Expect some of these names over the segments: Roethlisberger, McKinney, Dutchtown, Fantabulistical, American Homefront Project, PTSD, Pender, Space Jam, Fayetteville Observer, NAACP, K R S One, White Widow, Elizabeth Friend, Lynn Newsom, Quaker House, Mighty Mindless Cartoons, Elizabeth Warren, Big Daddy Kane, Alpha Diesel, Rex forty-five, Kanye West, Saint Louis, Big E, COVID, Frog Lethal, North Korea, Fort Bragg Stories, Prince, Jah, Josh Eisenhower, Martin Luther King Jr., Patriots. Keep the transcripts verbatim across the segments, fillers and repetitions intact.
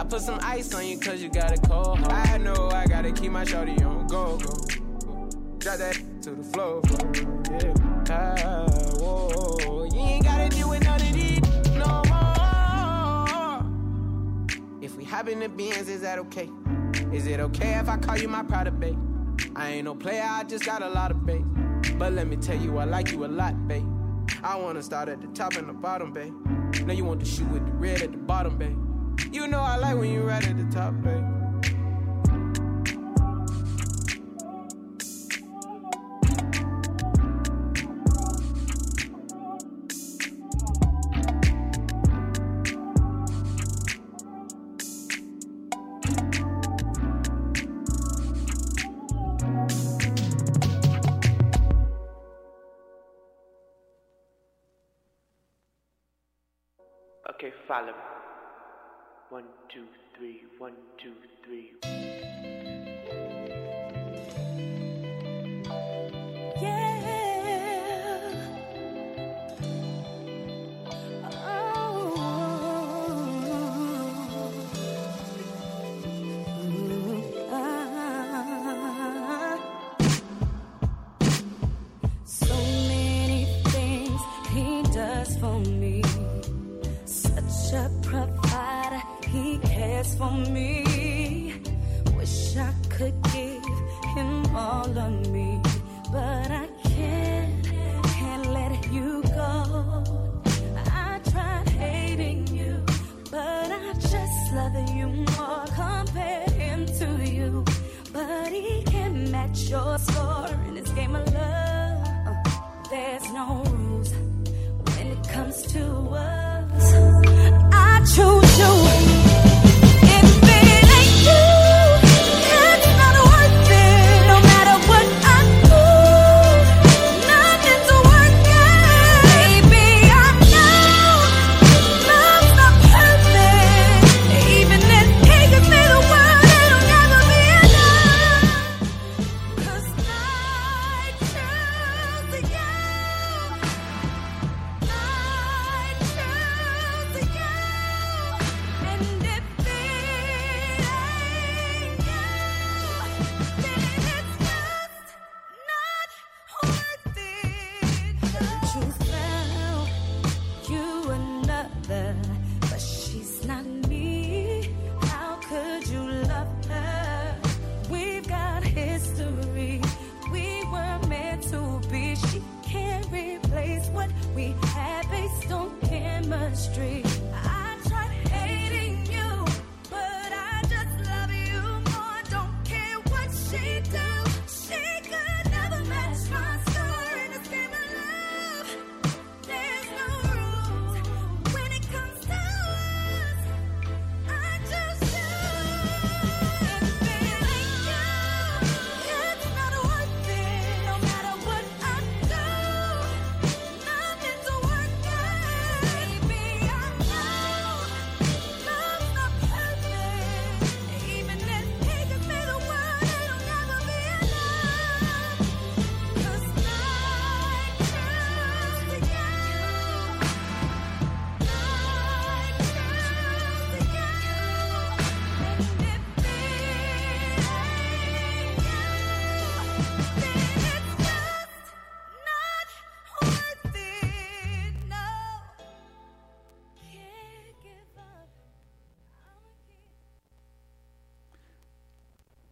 I put some ice on you cause you got a cold heart. I know I gotta keep my shorty on go, go. Drop that to the floor, yeah. Ah, whoa. You ain't gotta deal with none of these no more. If we hop in the Benz, is that okay? Is it okay if I call you my Prada, babe? I ain't no player, I just got a lot of babe. But let me tell you, I like you a lot, babe. I wanna start at the top and the bottom, babe. Now you want to shoot with the red at the bottom, babe. You know I like when you right at the top, babe. Okay, follow. One, two, three, one, two, three. Yeah. Oh. Mm-hmm. Ah. So many things he does for me. Such a provider, he cares for me. Wish I could give him all of me, but I can't, can't let you go. I tried hating you, but I just love you more. Compare him to you, but he can't match your score in this game of love. Uh, there's no rules when it comes to us. I choose you. If it ain't you, it's not worth it. No matter what I do, nothing's worth it. Baby, I know love's not perfect. Even if he gives me the world, it'll never be enough. 'Cause I choose you. I choose you.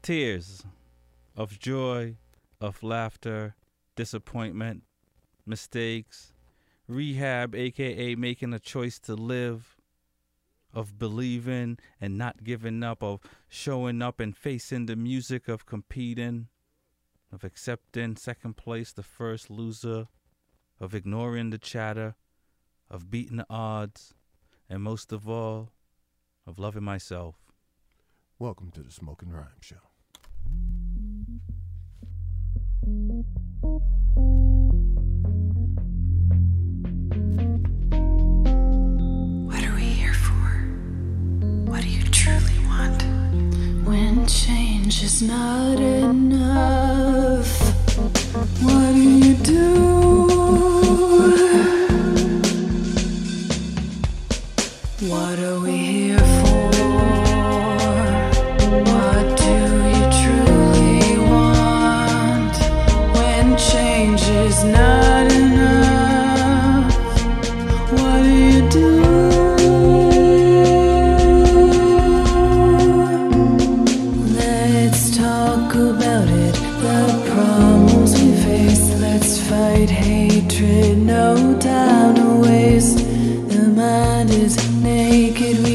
Tears of joy, of laughter, disappointment, mistakes, rehab, aka making a choice to live, of believing and not giving up, of showing up and facing the music, of competing, of accepting second place, the first loser, of ignoring the chatter, of beating the odds, and most of all, of loving myself. Welcome to the Smoking Rhyme Show. What are we here for? What do you truly want? When change is not enough, what do you do? What are we here for?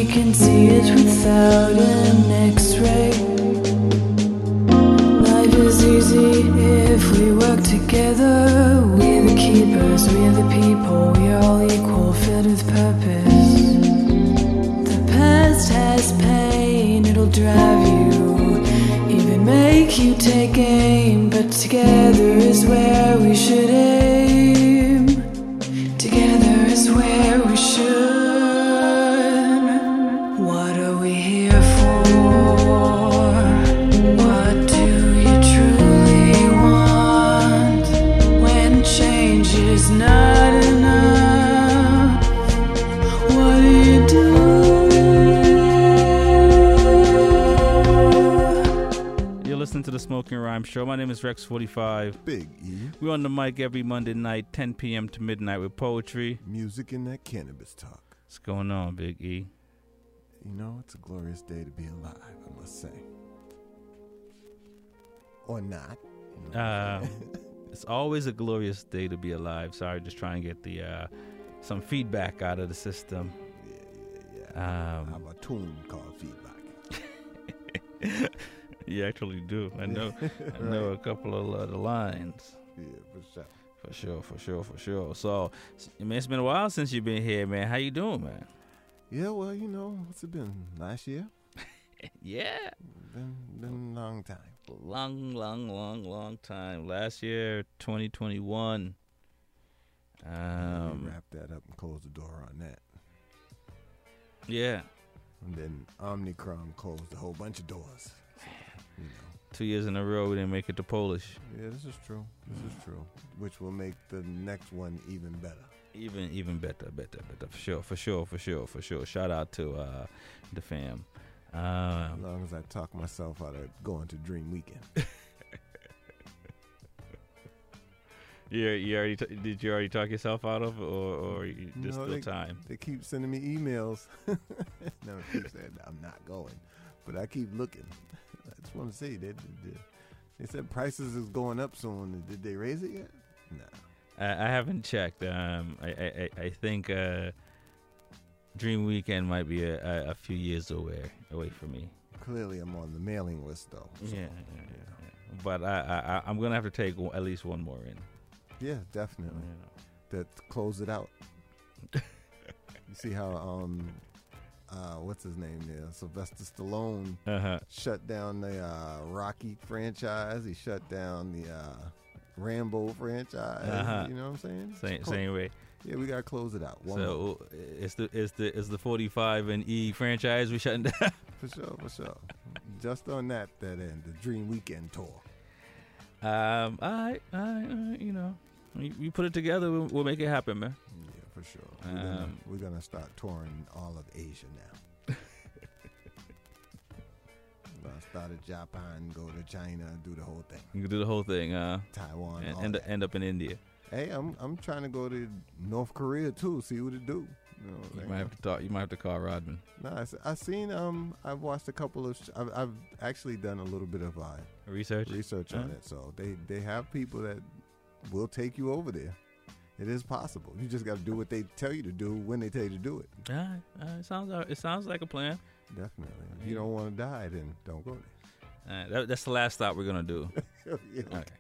We can see it without an x-ray. Life is easy if we work together. We're the keepers, we're the people, we're all equal, filled with purpose. The past has pain, it'll drive you, even make you take aim. But together is where we should aim. Together is where we should. To the Smoking Rhyme Show. My name is Rex forty-five. Big E. We're on the mic every Monday night, ten p.m. to midnight with poetry, music, and that cannabis talk. What's going on, Big E? You know, it's a glorious day to be alive, I must say. Or not. You know uh, it's always a glorious day to be alive. Sorry, just trying to get the uh, some feedback out of the system. Yeah, yeah, yeah. Um, I have a tune called Feedback. You actually do. I know. I know right. A couple of uh, the lines. Yeah, for sure. For sure, for sure, for sure. So, I mean, it's been a while since you've been here, man. How you doing, man? Yeah, well, you know, what's it been? Last year? Yeah. Been been a long time. Long, long, long, long time. Last year, twenty twenty-one. Um, Let me wrap that up and close the door on that. Yeah. And then Omicron closed a whole bunch of doors. You know. Two years in a row we didn't make it to Polish. Yeah, this is true. This is true. Which will make the next one even better. Even even better, better, better. For sure, for sure, for sure, for sure. Shout out to uh, the fam. Um, as long as I talk myself out of going to Dream Weekend. you, you already t- did you already talk yourself out of, or, or you there's no, still they, time? They keep sending me emails. No, it keeps saying I'm not going. But I keep looking. I just want to see. They, they, they said prices is going up soon. Did they raise it yet? No. I, I haven't checked. Um, I, I, I think uh, Dream Weekend might be a, a few years away away from me. Clearly, I'm on the mailing list, though. So, yeah, yeah, yeah. But I, I, I'm going to have to take at least one more in. Yeah, definitely. Yeah. That close it out. You see how... Um, Uh, what's his name there? Sylvester Stallone uh-huh. shut down the uh, Rocky franchise. He shut down the uh, Rambo franchise. Uh-huh. You know what I'm saying? Same, same way. Yeah, we gotta close it out. One so it's the it's the it's the forty-five and E franchise we shutting down. For sure, for sure. Just on that that end, the Dream Weekend tour. Um, I I you know, you, you put it together, we'll, we'll make it happen, man. Yeah. For sure. We're, um, gonna, we're gonna start touring all of Asia now. We're gonna start at Japan, go to China, do the whole thing. You can do the whole thing, uh Taiwan, and end, end up in India. Hey, I'm I'm trying to go to North Korea too, see what it do. You know what you might have to talk. You might have to call Rodman. No, nah, I, I seen. Um, I've watched a couple of. Sh- I've, I've actually done a little bit of uh, research research uh-huh. on it. So they they have people that will take you over there. It is possible. You just got to do what they tell you to do when they tell you to do it. All right. All right. It sounds, it sounds like a plan. Definitely. If you don't want to die, then don't go there. All right. That, that's the last stop we're going to do. Yeah. All right.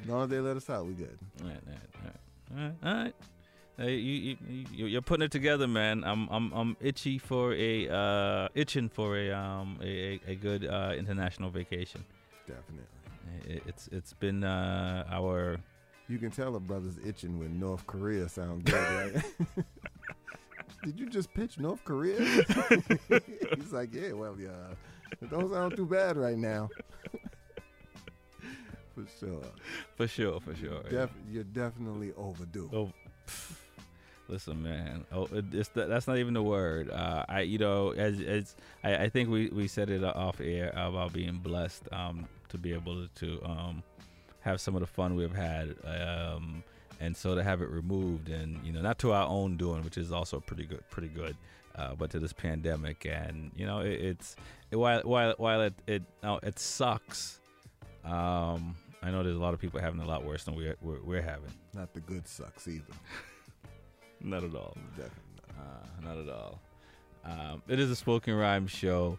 As long as they let us out, we good. All right. All right. All right. All right. Hey, you, you, you, you're putting it together, man. I'm I'm I'm itchy for a uh, itching for a um a, a good uh, international vacation. Definitely. It, it's it's been uh, our. You can tell a brother's itching when North Korea sounds good, right? Did you just pitch North Korea? He's like, yeah, well, yeah, it don't sound too bad right now. For sure. For sure, for sure. Def- yeah. You're definitely overdue. Oh, listen, man, oh, it's th- that's not even the word. Uh, I, you know, as, as I, I think we, we said it off air about being blessed um, to be able to... Um, have some of the fun we've had, um, and so to have it removed, and you know, not to our own doing, which is also pretty good, pretty good, uh, but to this pandemic, and you know, it, it's it, while while while it it no, it sucks. Um, I know there's a lot of people having a lot worse than we're we're, we're having. Not the good sucks either. Not at all. Definitely not. Uh, not at all. Um, it is a spoken rhyme show.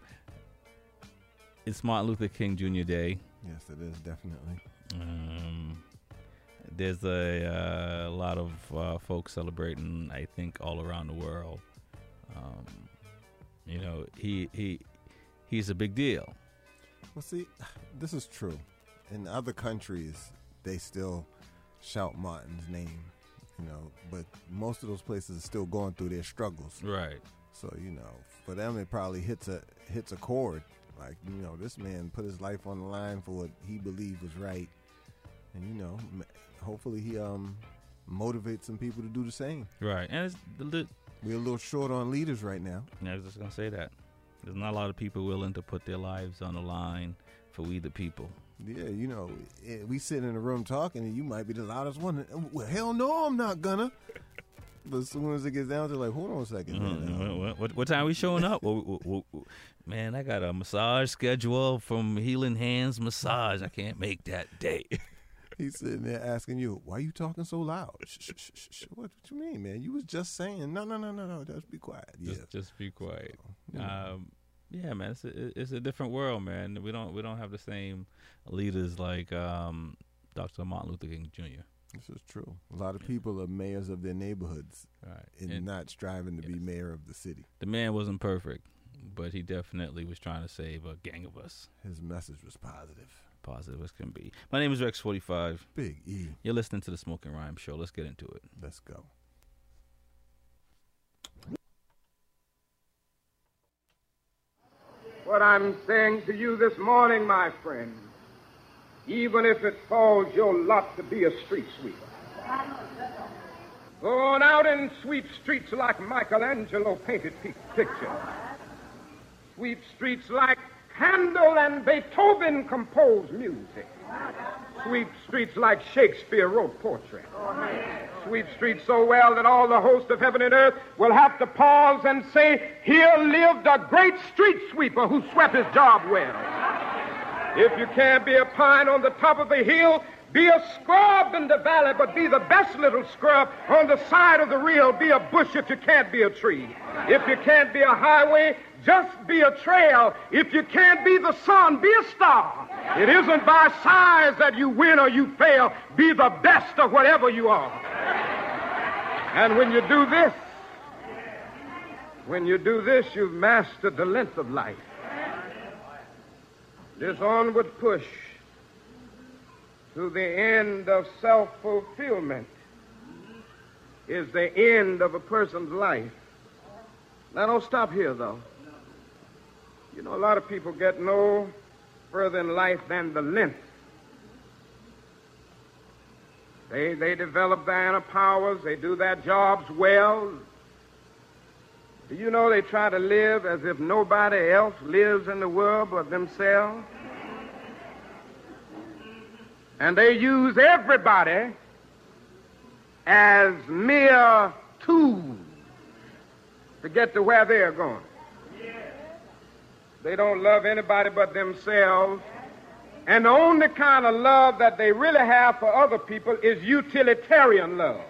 It's Martin Luther King Junior Day. Yes, it is, definitely. Um, there's a, uh, a lot of uh, folks celebrating, I think, all around the world. Um, you know, he he he's a big deal. Well, see, this is true. In other countries, they still shout Martin's name, you know, but most of those places are still going through their struggles. Right. So, you know, for them, it probably hits a hits a chord. Like, you know, this man put his life on the line for what he believed was right. And, you know, hopefully he um motivates some people to do the same. Right. And it's the li- we're a little short on leaders right now. I was just going to say that. There's not a lot of people willing to put their lives on the line for we the people. Yeah, you know, we sit in a room talking and you might be the loudest one. Well, hell no, I'm not gonna. But as soon as it gets down to like, hold on a second. Mm-hmm. Man, what, what, what time are we showing up? Man, I got a massage schedule from Healing Hands Massage. I can't make that day. He's sitting there asking you, why are you talking so loud? Shh, shh, shh, shh. What, what you mean, man? You was just saying, no, no, no, no, no, just be quiet. Yeah. Just, just be quiet. So, yeah. Um, yeah, man, it's a, it's a different world, man. We don't we don't have the same leaders like um, Doctor Martin Luther King Junior This is true. A lot of people are mayors of their neighborhoods, right, and, and not striving to yes. be mayor of the city. The man wasn't perfect, but he definitely was trying to save a gang of us. His message was positive. Positive as can be. My name is Rex forty-five. Big E. You're listening to the Smoking Rhyme Show. Let's get into it. Let's go. What I'm saying to you this morning, my friend, even if it falls your lot to be a street sweeper, go on out and sweep streets like Michelangelo painted pictures. Sweep streets like Handel and Beethoven composed music. Sweep streets like Shakespeare wrote poetry. Sweep streets so well that all the host of heaven and earth will have to pause and say, here lived a great street sweeper who swept his job well. If you can't be a pine on the top of the hill, be a scrub in the valley, but be the best little scrub on the side of the reel. Be a bush if you can't be a tree. If you can't be a highway, just be a trail. If you can't be the sun, be a star. It isn't by size that you win or you fail. Be the best of whatever you are. And when you do this, when you do this, you've mastered the length of life. This onward push to the end of self-fulfillment is the end of a person's life. Now, don't stop here, though. You know, a lot of people get no further in life than the length. They, they develop their inner powers. They do their jobs well. Do you know they try to live as if nobody else lives in the world but themselves? And they use everybody as mere tools to get to where they're going. They don't love anybody but themselves. And the only kind of love that they really have for other people is utilitarian love.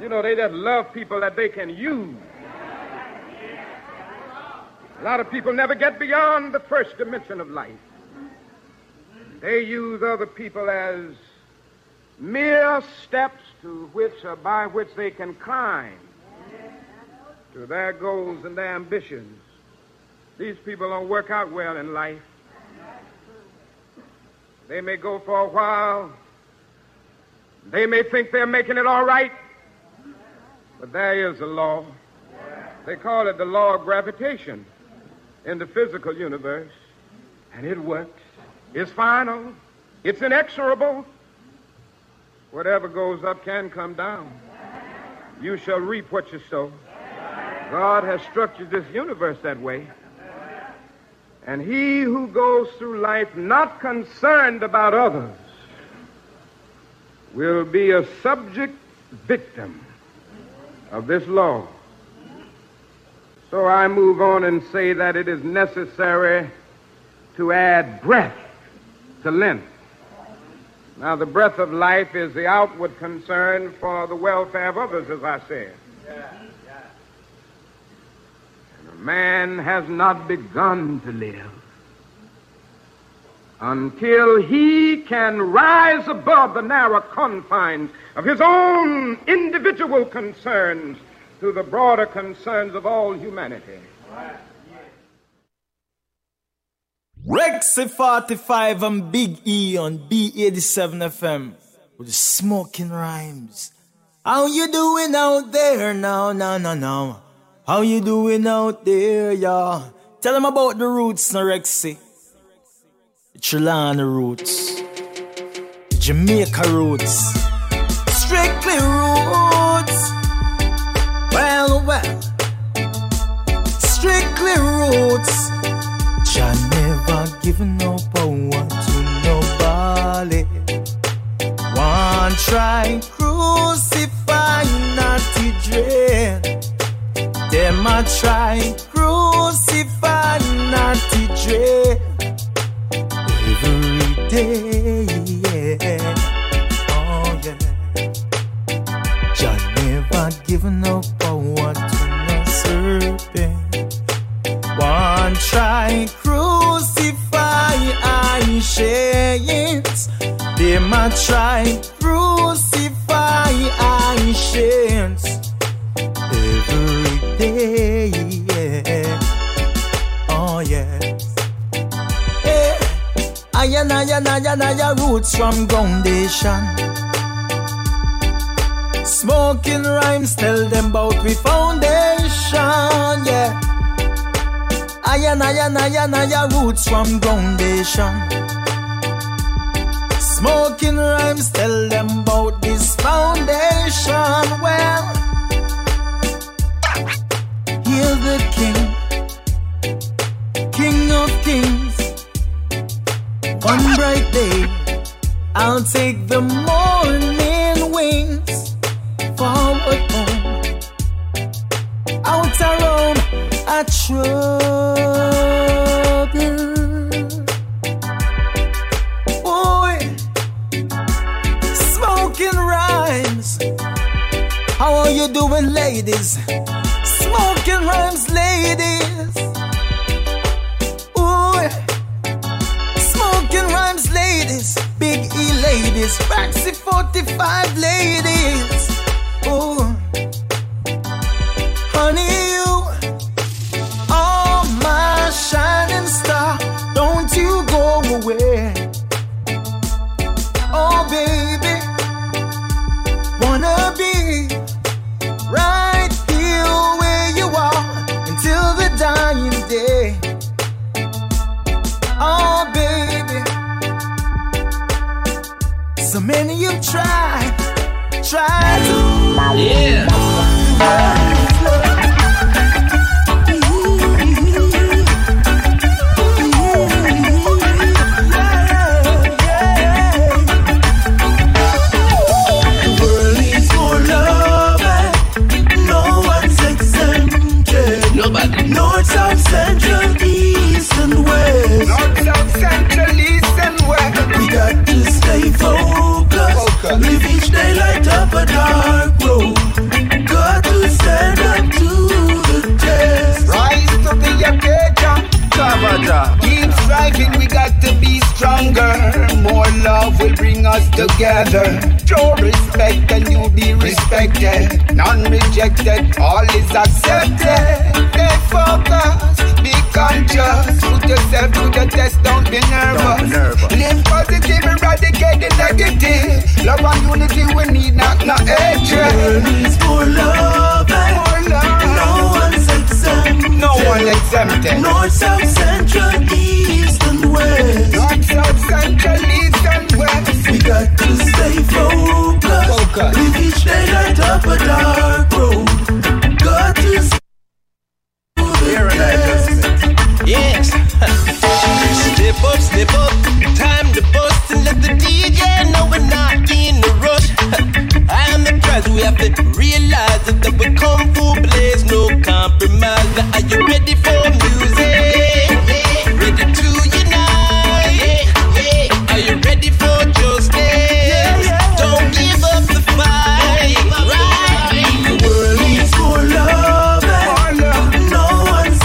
You know, they just love people that they can use. A lot of people never get beyond the first dimension of life. They use other people as mere steps to which or by which they can climb to their goals and their ambitions. These people don't work out well in life. They may go for a while. They may think they're making it all right. But there is a law. They call it the law of gravitation in the physical universe. And it works. It's final. It's inexorable. Whatever goes up can come down. You shall reap what you sow. God has structured this universe that way. And he who goes through life not concerned about others will be a subject victim of this law. So I move on and say that it is necessary to add breath to length. Now, the breath of life is the outward concern for the welfare of others, as I said. Yeah, yeah. And man has not begun to live until he can rise above the narrow confines of his own individual concerns to the broader concerns of all humanity. Rex forty-five and Big E on B eighty-seven F M with smoking rhymes. How you doing out there now, now, now, now? How you doing out there, y'all? Tell them about the roots, no Rexy. Trelawny roots, Jamaica roots, strictly roots. Well, well, strictly roots. Jah never given up power to nobody. One try crucify, not to dread. Them a try crucify, not to dread. Every day, yeah, oh yeah. Jah never given up power to no serpent. One try crucify, I share it. They might try crucify, I share it. Every day, yeah, oh yeah. Aya, naya, naya, naya, roots from foundation. Smoking rhymes, tell them about we foundation, yeah. Aya, naya, naya, naya, roots from foundation. Smoking rhymes, tell them about this foundation, well. Hear the king, king of kings. One bright day, I'll take the morning wings forward home, out around a trouble. Boy, smoking rhymes. How are you doing, ladies? Smoking rhymes, ladies. Ladies, Big E ladies, Rexy forty-five ladies. Oh, honey, you are my shining star. Don't you go away. Oh, baby, wanna be right here where you are until the dying day. Oh, baby. So many you try, try to yeah. The world is for love, no one's exempted. Nobody. North, South, Central, East and West. North, South, Central, East and West. We got to stay focused. Live each day light up a dark road. Got to stand up to the test. Rise to the occasion. Keep striving, we got to be stronger. More love will bring us together. Show respect and you'll be respected. None rejected, all is accepted. Stay focused, be conscious. Put yourself to the test, don't be nervous, nervous. Live positive, eradicate the negative. Love and unity, we need not no hatred. The world is for love, for love. No one's exempted. No one exempted. North, South, Central, East and West. North, South, Central, East and West. We got to stay focused, focus. Live each day light up a dark road. Got to stay yes. Step up, step up. Time to bust and let the D J know we're not in a rush. I am the prize. We have to realize that the we come for place, no compromise. Are you ready for music? Ready to unite? Are you ready for justice? Don't give up the fight. Right. The world is for love. No one's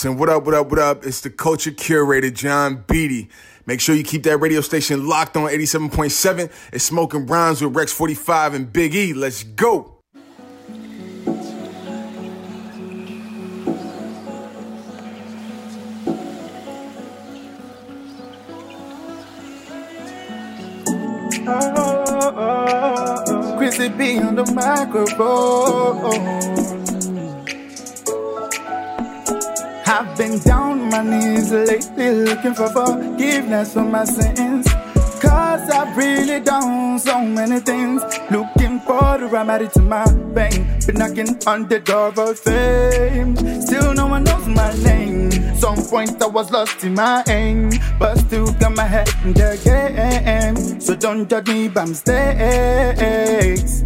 Jackson. What up, what up, what up? It's the culture curator, John Beatty. Make sure you keep that radio station locked on eighty-seven point seven. It's Smoking Rhymes with Rex forty-five and Big E. Let's go. Chrissy B on the microphone. I've been down on my knees lately, looking for forgiveness for my sins. Cause I really done so many things. Looking for the remedy to my pain. Been knocking on the door of fame. Still no one knows my name. Some point I was lost in my aim, but still got my head in the game. So don't judge me by mistakes.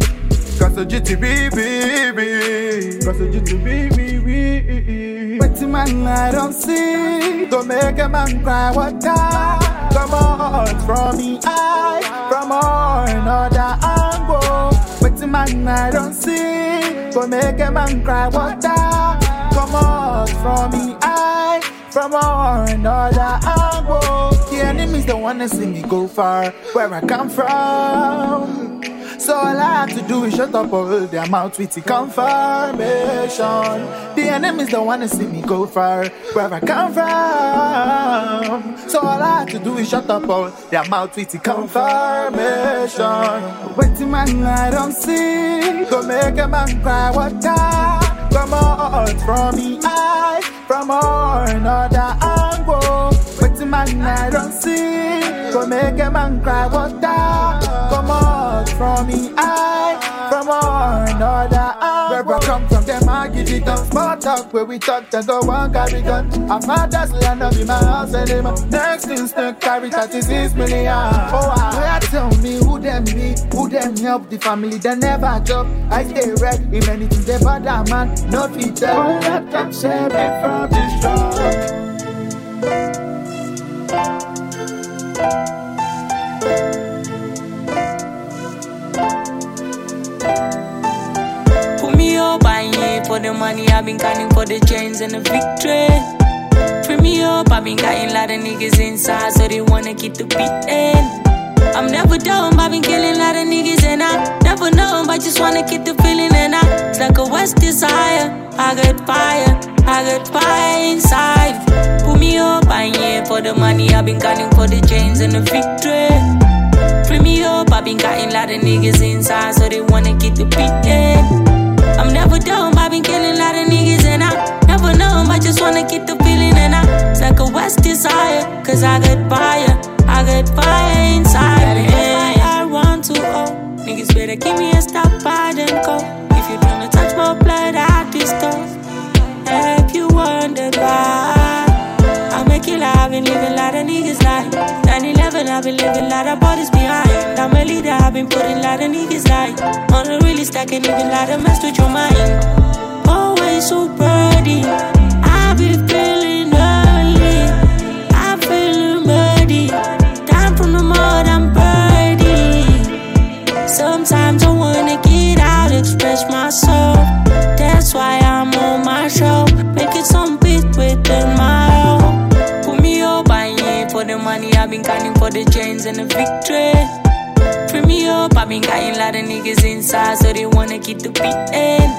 Cause the G T B B B. Cause the G T B B B. But man, I don't see. Don't make a man cry or die. Come on, from the eye, from all another angle. But man, I don't see. Don't make a man cry or die. Come on, from the eye, from all another angle. The enemies don't wanna see me go far, where I come from. So all I have to do is shut up or hold their mouth with the confirmation. The enemies don't wanna see me go far, where I come from. So all I have to do is shut up or hold their mouth with the confirmation. Wait till man I don't see. Don't make a man cry or die. Come on, from the eye, from all another angle. Wait till man I don't see. Don't make a man cry or die. Come on, from me, I, from all another angle. Where I come from, them I give it up. Small talk, where we talk, then go one carry gun. I'm my dad's land, I'll be my house and him. Next thing, snuck carry thirty-six million. Oh, I tell me who them be, who them help the family, they never job. I stay red, if anything, they bother, man, no feature. All that can save it from destruction. Put me up, I ain't for the money. I've been counting for the chains and the victory. Free me up, I've been getting a lot of niggas inside, so they wanna keep the beat in. I'm never done, I've been killing a lot of niggas and I never know, but just wanna keep the feeling and I. It's like a West desire, I got fire, I got fire inside. Put me up, I ain't for the money. I've been counting for the chains and the victory. Free me up, I've been getting a lot of niggas inside, so they wanna keep the beat in. I'm never done, I've been killing a lot of niggas and I never know, I just wanna keep the feeling and I. It's like a West desire, cause I got fire, I got fire inside. If I, I want to, oh, niggas better give me a stop, by them go. If you tryna touch my blood, I'll be stuck. If you wonder why I've been living a lot of niggas' life. nine eleven, I've been living a lot of bodies behind. I'm a leader, I've been putting a lot of niggas' life. On the really stack and even a lot of mess with your mind. Always so pretty, I be feeling early. I feel muddy, time from the mud, I'm birdie. Sometimes I wanna get out, express myself. That's why I'm on my show, making some beats within my own. The money I've been counting for the chains and the victory. Free me up, I've been getting a lot of niggas inside, so they wanna keep the beat in.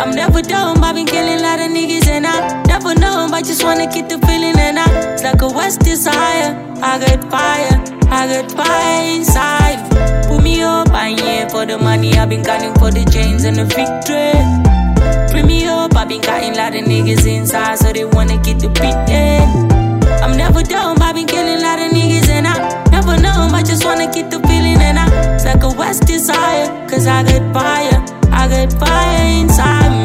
I'm never done, I've been killing a lot of niggas and I never know, but just wanna keep the feeling and I. It's like a West desire, I got fire, I got fire inside. Put me up, I ain't for the money. I've been counting for the chains and the victory. Free me up, I've been getting a lot of niggas inside, so they wanna keep the beat in. I'm never done, I've been killing a lot of niggas and I never know, I just wanna keep the feeling and I. It's like a West desire, cause I got fire, I got fire inside me.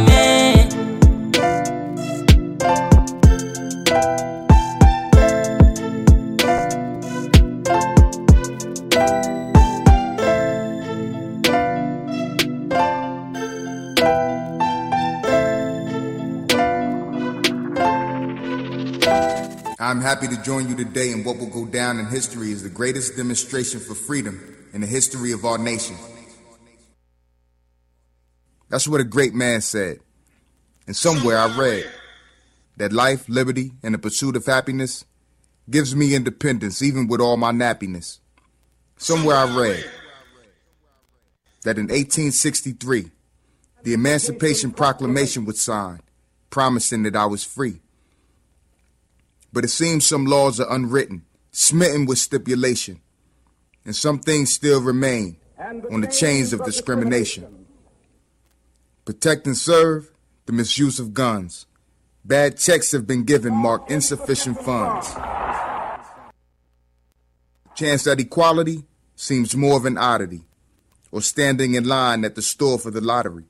I'm happy to join you today in what will go down in history as the greatest demonstration for freedom in the history of our nation. That's what a great man said. And somewhere I read, that life, liberty, and the pursuit of happiness gives me independence, even with all my nappiness. Somewhere I read that in eighteen sixty-three, the Emancipation Proclamation was signed, promising that I was free. But it seems some laws are unwritten, smitten with stipulation, and some things still remain on the chains of discrimination. Protect and serve, the misuse of guns. Bad checks have been given marked insufficient funds. Chance at equality seems more of an oddity, or standing in line at the store for the lottery.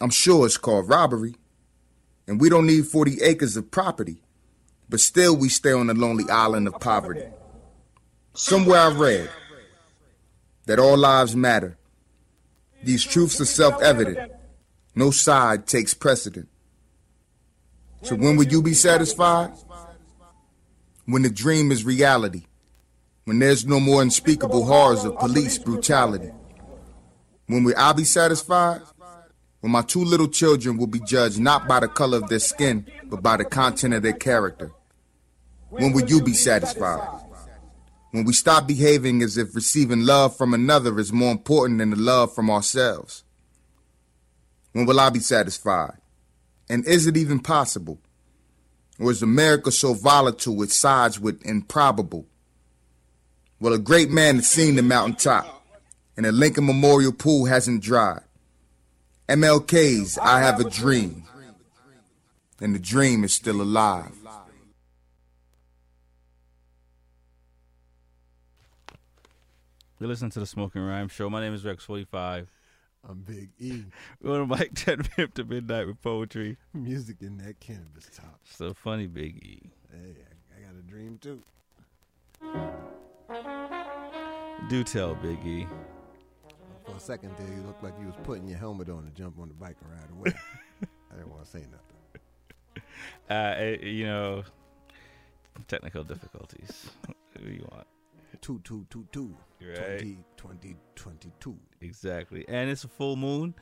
I'm sure it's called robbery, and we don't need forty acres of property, but still we stay on the lonely island of poverty. Somewhere I read that all lives matter. These truths are self-evident. No side takes precedent. So when will you be satisfied? When the dream is reality. When there's no more unspeakable horrors of police brutality. When will I be satisfied? When my two little children will be judged not by the color of their skin, but by the content of their character. When will you be satisfied? When we stop behaving as if receiving love from another is more important than the love from ourselves. When will I be satisfied? And is it even possible? Or is America so volatile it sides with improbable? Well, a great man has seen the mountaintop, and the Lincoln Memorial Pool hasn't dried. M L K's I Have a Dream, and the dream is still alive. You're listening to the Smoking Rhyme Show. My name is Rex forty-five. I'm Big E. We're on about ten p.m. to midnight with poetry. Music in that canvas top. So funny, Big E. Hey, I, I got a dream too. Do tell, Big E. For a second there, you looked like you was putting your helmet on to jump on the bike and ride away. I didn't want to say nothing. Uh, you know, technical difficulties. What do you want? Two, two, two, two. Right. twenty twenty twenty-two. Exactly. And it's a full moon.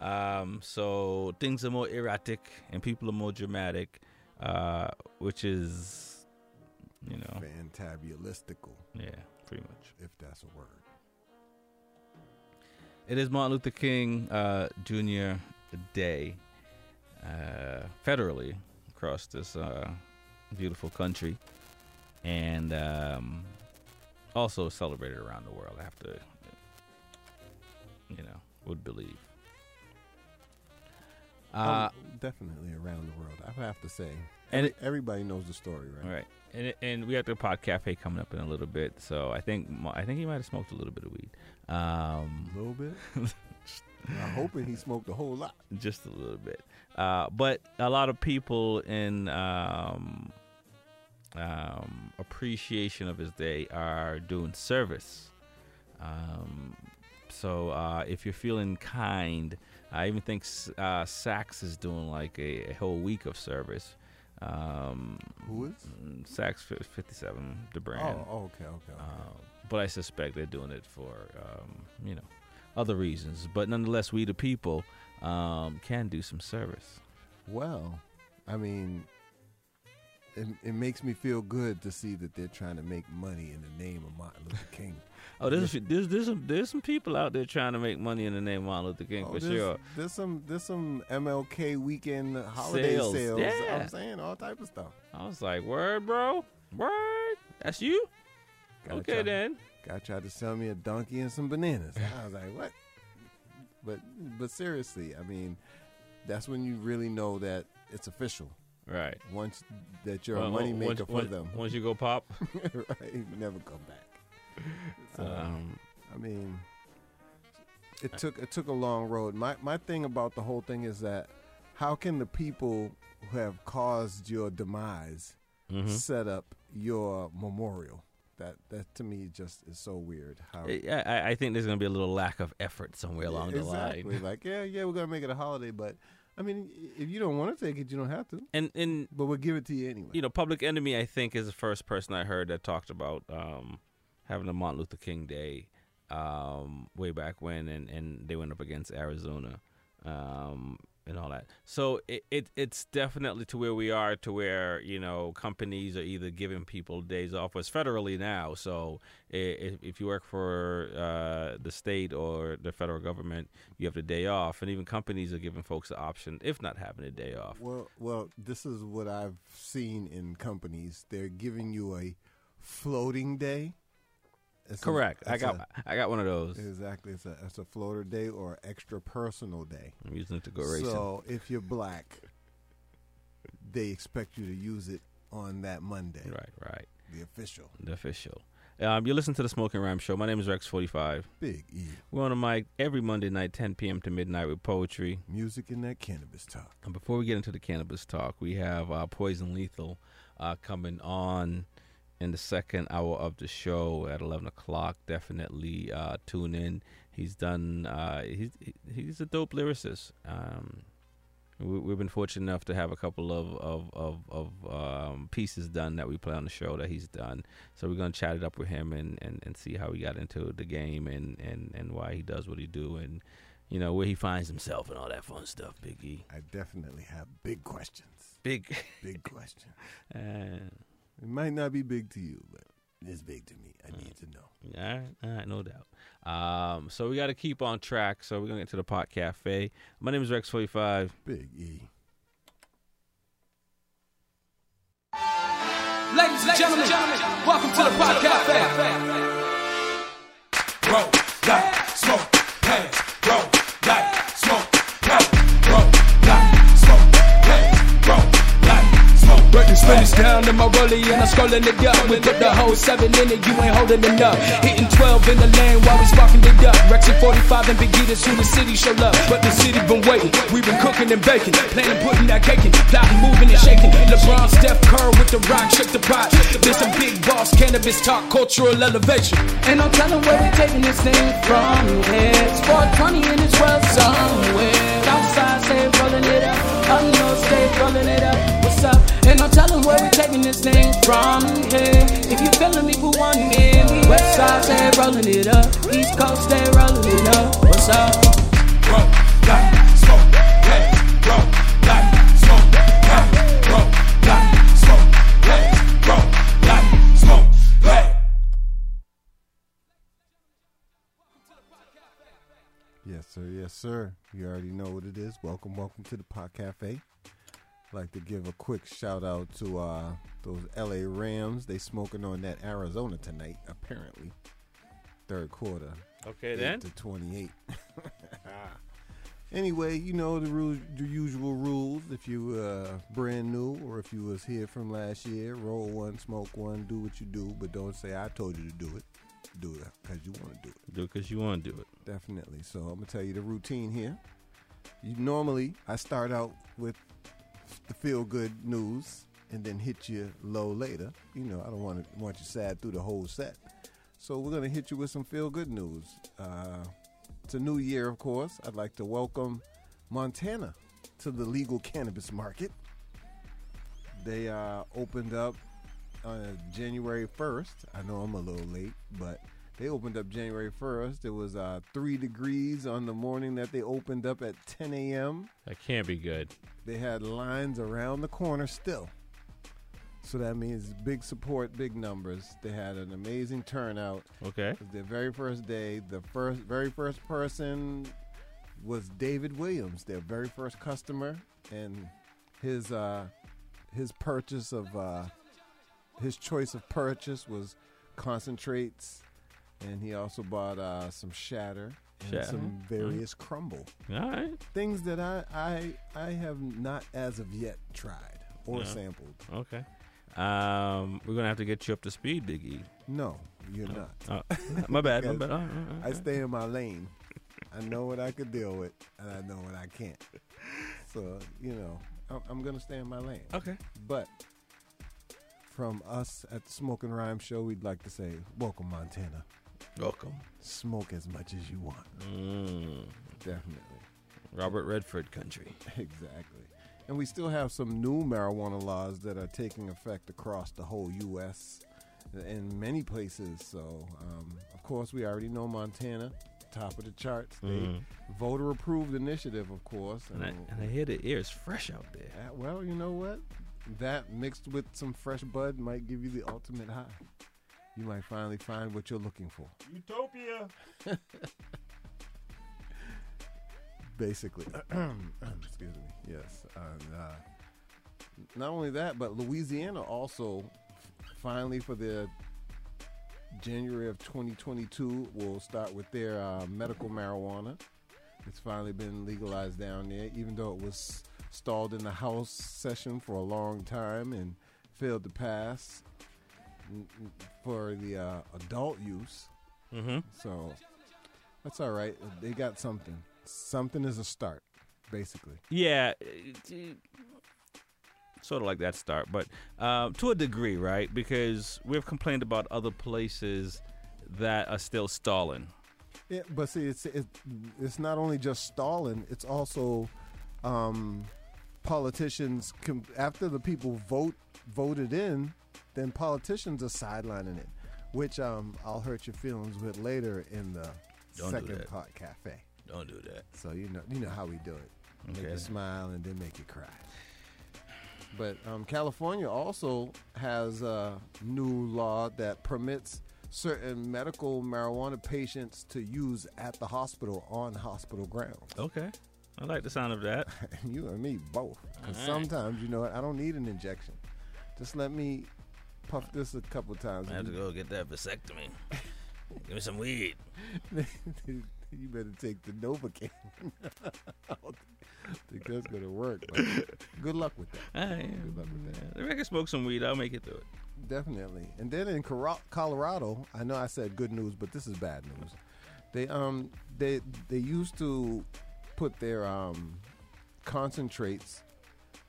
Um, so things are more erratic and people are more dramatic, uh, which is, you know. Fantabulistical. Yeah, pretty much. If that's a word. It is Martin Luther King uh, Junior Day uh, federally across this uh, beautiful country. And, um,. also celebrated around the world, I have to, you know, would believe. Uh, oh, definitely around the world, I would have to say. And it, everybody knows the story, right? Right, and it, and we have the Pod Cafe coming up in a little bit, so I think I think he might have smoked a little bit of weed. Um, a little bit. I'm hoping he smoked a whole lot. Just a little bit, uh, but a lot of people in. Um, Um, appreciation of his day are doing service. Um, so uh, if you're feeling kind, I even think uh, Saks is doing like a, a whole week of service. Um, Who is? Saks fifty-seven, the brand. Oh, okay, okay. okay. Uh, but I suspect they're doing it for, um, you know, other reasons. But nonetheless, we the people um, can do some service. Well, I mean... It, it makes me feel good to see that they're trying to make money in the name of Martin Luther King. oh, there's, there's there's some there's some people out there trying to make money in the name of Martin Luther King oh, for there's, sure. There's some there's some M L K weekend holiday sales. sales yeah. I'm saying all type of stuff. I was like, word, bro, word. That's you. Gotta okay try, then. Guy tried to sell me a donkey and some bananas. I was like, what? But but seriously, I mean, that's when you really know that it's official. Right. Once that you're well, a money maker once, for once, them. Once you go pop. Right. You never come back. So, um, I mean, it took it took a long road. My my thing about the whole thing is that how can the people who have caused your demise mm-hmm. set up your memorial? That that to me just is so weird. How I, I think there's going to be a little lack of effort somewhere along yeah, exactly. the line. Like, yeah, yeah, we're going to make it a holiday, but... I mean, if you don't want to take it, you don't have to. And and but we'll give it to you anyway. You know, Public Enemy, I think, is the first person I heard that talked about um, having a Martin Luther King Day um, way back when, and, and they went up against Arizona. Um, and all that. So it, it it's definitely to where we are, to where, you know, companies are either giving people days off. It's federally now. So if, if you work for uh, the state or the federal government, you have the day off. And even companies are giving folks the option, if not having a day off. Well, well, this is what I've seen in companies. They're giving you a floating day. It's Correct. A, I got a, I got one of those. Exactly. It's a it's a floater day or extra personal day. I'm using it to go racing. So if you're black, they expect you to use it on that Monday. Right, right. The official. The official. Um, you're listening to The Smoking Rhyme Show. My name is Rex forty-five. Big E. We're on the mic every Monday night, ten p.m. to midnight with poetry, music, and that cannabis talk. And before we get into the cannabis talk, we have uh, Poison Lethal uh, coming on in the second hour of the show at eleven o'clock. Definitely uh, tune in. He's done, uh, he's, he's a dope lyricist. Um, we, we've been fortunate enough to have a couple of, of, of, of um, pieces done that we play on the show that he's done. So we're going to chat it up with him and, and, and see how he got into the game and, and, and why he does what he do and, you know, where he finds himself and all that fun stuff, Big E. I definitely have big questions. Big. Big questions. uh, It might not be big to you, but it's big to me. I all need right. to know. All right, all right, no doubt. Um, so we got to keep on track. So we're going to get to the Pot Cafe. My name is Rex forty-five. Big E. Ladies and gentlemen, welcome to the Pot Cafe. Roll like smoke hands. Roll like smoke hands. Roll like smoke hands. Roll like smoke hands. Spinning down in my rollie and I'm scrolling it up. We put the whole seven in it, you ain't holding it up. Hitting twelve in the lane while we sparking it up. Rex forty-five and Big E, that's who the city show love. But the city been waiting, we been cooking and baking, planning, putting that cake in, plotting, moving and shaking. LeBron, Steph, Kerr with the rock, shook the pot. There's some big boss cannabis talk, cultural elevation. And I'm telling where we taking this thing from. It's four twenty and it's well somewhere. Outside, stay rolling it up. Up north, stay rolling it up. What's up? And I'm telling where we taking this thing from here. If you feeling me for one year, West Side stay rolling it up, East Coast stay rolling it up. What's up? Roll like smoke, hey. Roll like smoke, hey. Roll like smoke, hey. Roll like smoke, hey. Yes sir, yes sir. You already know what it is. Welcome, welcome to the Pot Cafe. Like to give a quick shout out to uh, those L A Rams. They smoking on that Arizona tonight, apparently. Third quarter. Okay, then. eight to twenty-eight. Anyway, you know the, rules, the usual rules. If you uh brand new or if you was here from last year, roll one, smoke one, do what you do, but don't say I told you to do it. Do it because you want to do it. Do it because you want to do it. Definitely. So I'm going to tell you the routine here. You, normally, I start out with the feel-good news, and then hit you low later. You know, I don't want to want you sad through the whole set. So we're going to hit you with some feel-good news. Uh, it's a new year, of course. I'd like to welcome Montana to the legal cannabis market. They uh, opened up on January first. I know I'm a little late, but they opened up January first. It was uh, three degrees on the morning that they opened up at ten a.m. That can't be good. They had lines around the corner still. So that means big support, big numbers. They had an amazing turnout. Okay. The very first day, the first very first person was David Williams, their very first customer, and his uh, his purchase of uh, his choice of purchase was concentrates. And he also bought uh, some shatter and shatter. some various mm-hmm. crumble. All right. Things that I, I I have not as of yet tried or no. sampled. Okay. Um, we're going to have to get you up to speed, Big E. No, you're oh. not. Oh. My bad. My bad. Oh, oh, oh. I stay in my lane. I know what I could deal with, and I know what I can't. So, you know, I'm, I'm going to stay in my lane. Okay. But from us at the Smoking Rhyme Show, we'd like to say, welcome, Montana. Welcome. Smoke as much as you want. Mm. Definitely. Robert Redford country. Exactly. And we still have some new marijuana laws that are taking effect across the whole U S in many places. So, um, of course, we already know Montana top of the charts. Mm. They voter-approved initiative, of course. And, and, I, and I hear the air is fresh out there. That, well, you know what? That mixed with some fresh bud might give you the ultimate high. You might finally find what you're looking for. Utopia! Basically. Excuse me. Yes. And, uh, not only that, but Louisiana also, finally for the January of twenty twenty-two, will start with their uh, medical marijuana. It's finally been legalized down there, even though it was stalled in the House session for a long time and failed to pass for the uh, adult use. Mm-hmm. So that's all right. They got something. Something is a start, basically. Yeah. Sort of like that start, but uh, to a degree, right? Because we've complained about other places that are still stalling. Yeah, but see, it's it, it's not only just stalling; it's also um, politicians. Com- after the people vote voted in, then politicians are sidelining it, which um, I'll hurt your feelings with later in the Don't second part cafe. Don't do that. So you know you know how we do it. Okay. Make you smile and then make you cry. But um, California also has a new law that permits certain medical marijuana patients to use at the hospital on hospital grounds. Okay. I like the sound of that. You and me both. Because right. Sometimes, you know what, I don't need an injection. Just let me puff this a couple times. I have to go get that vasectomy. Give me some weed. You better take the Novocaine. I don't think that's going to work. But good luck with that. I am. Good luck with that. If I can smoke some weed, I'll make it through it. Definitely. And then in Colorado, I know I said good news, but this is bad news. They um they they used to put their um concentrates,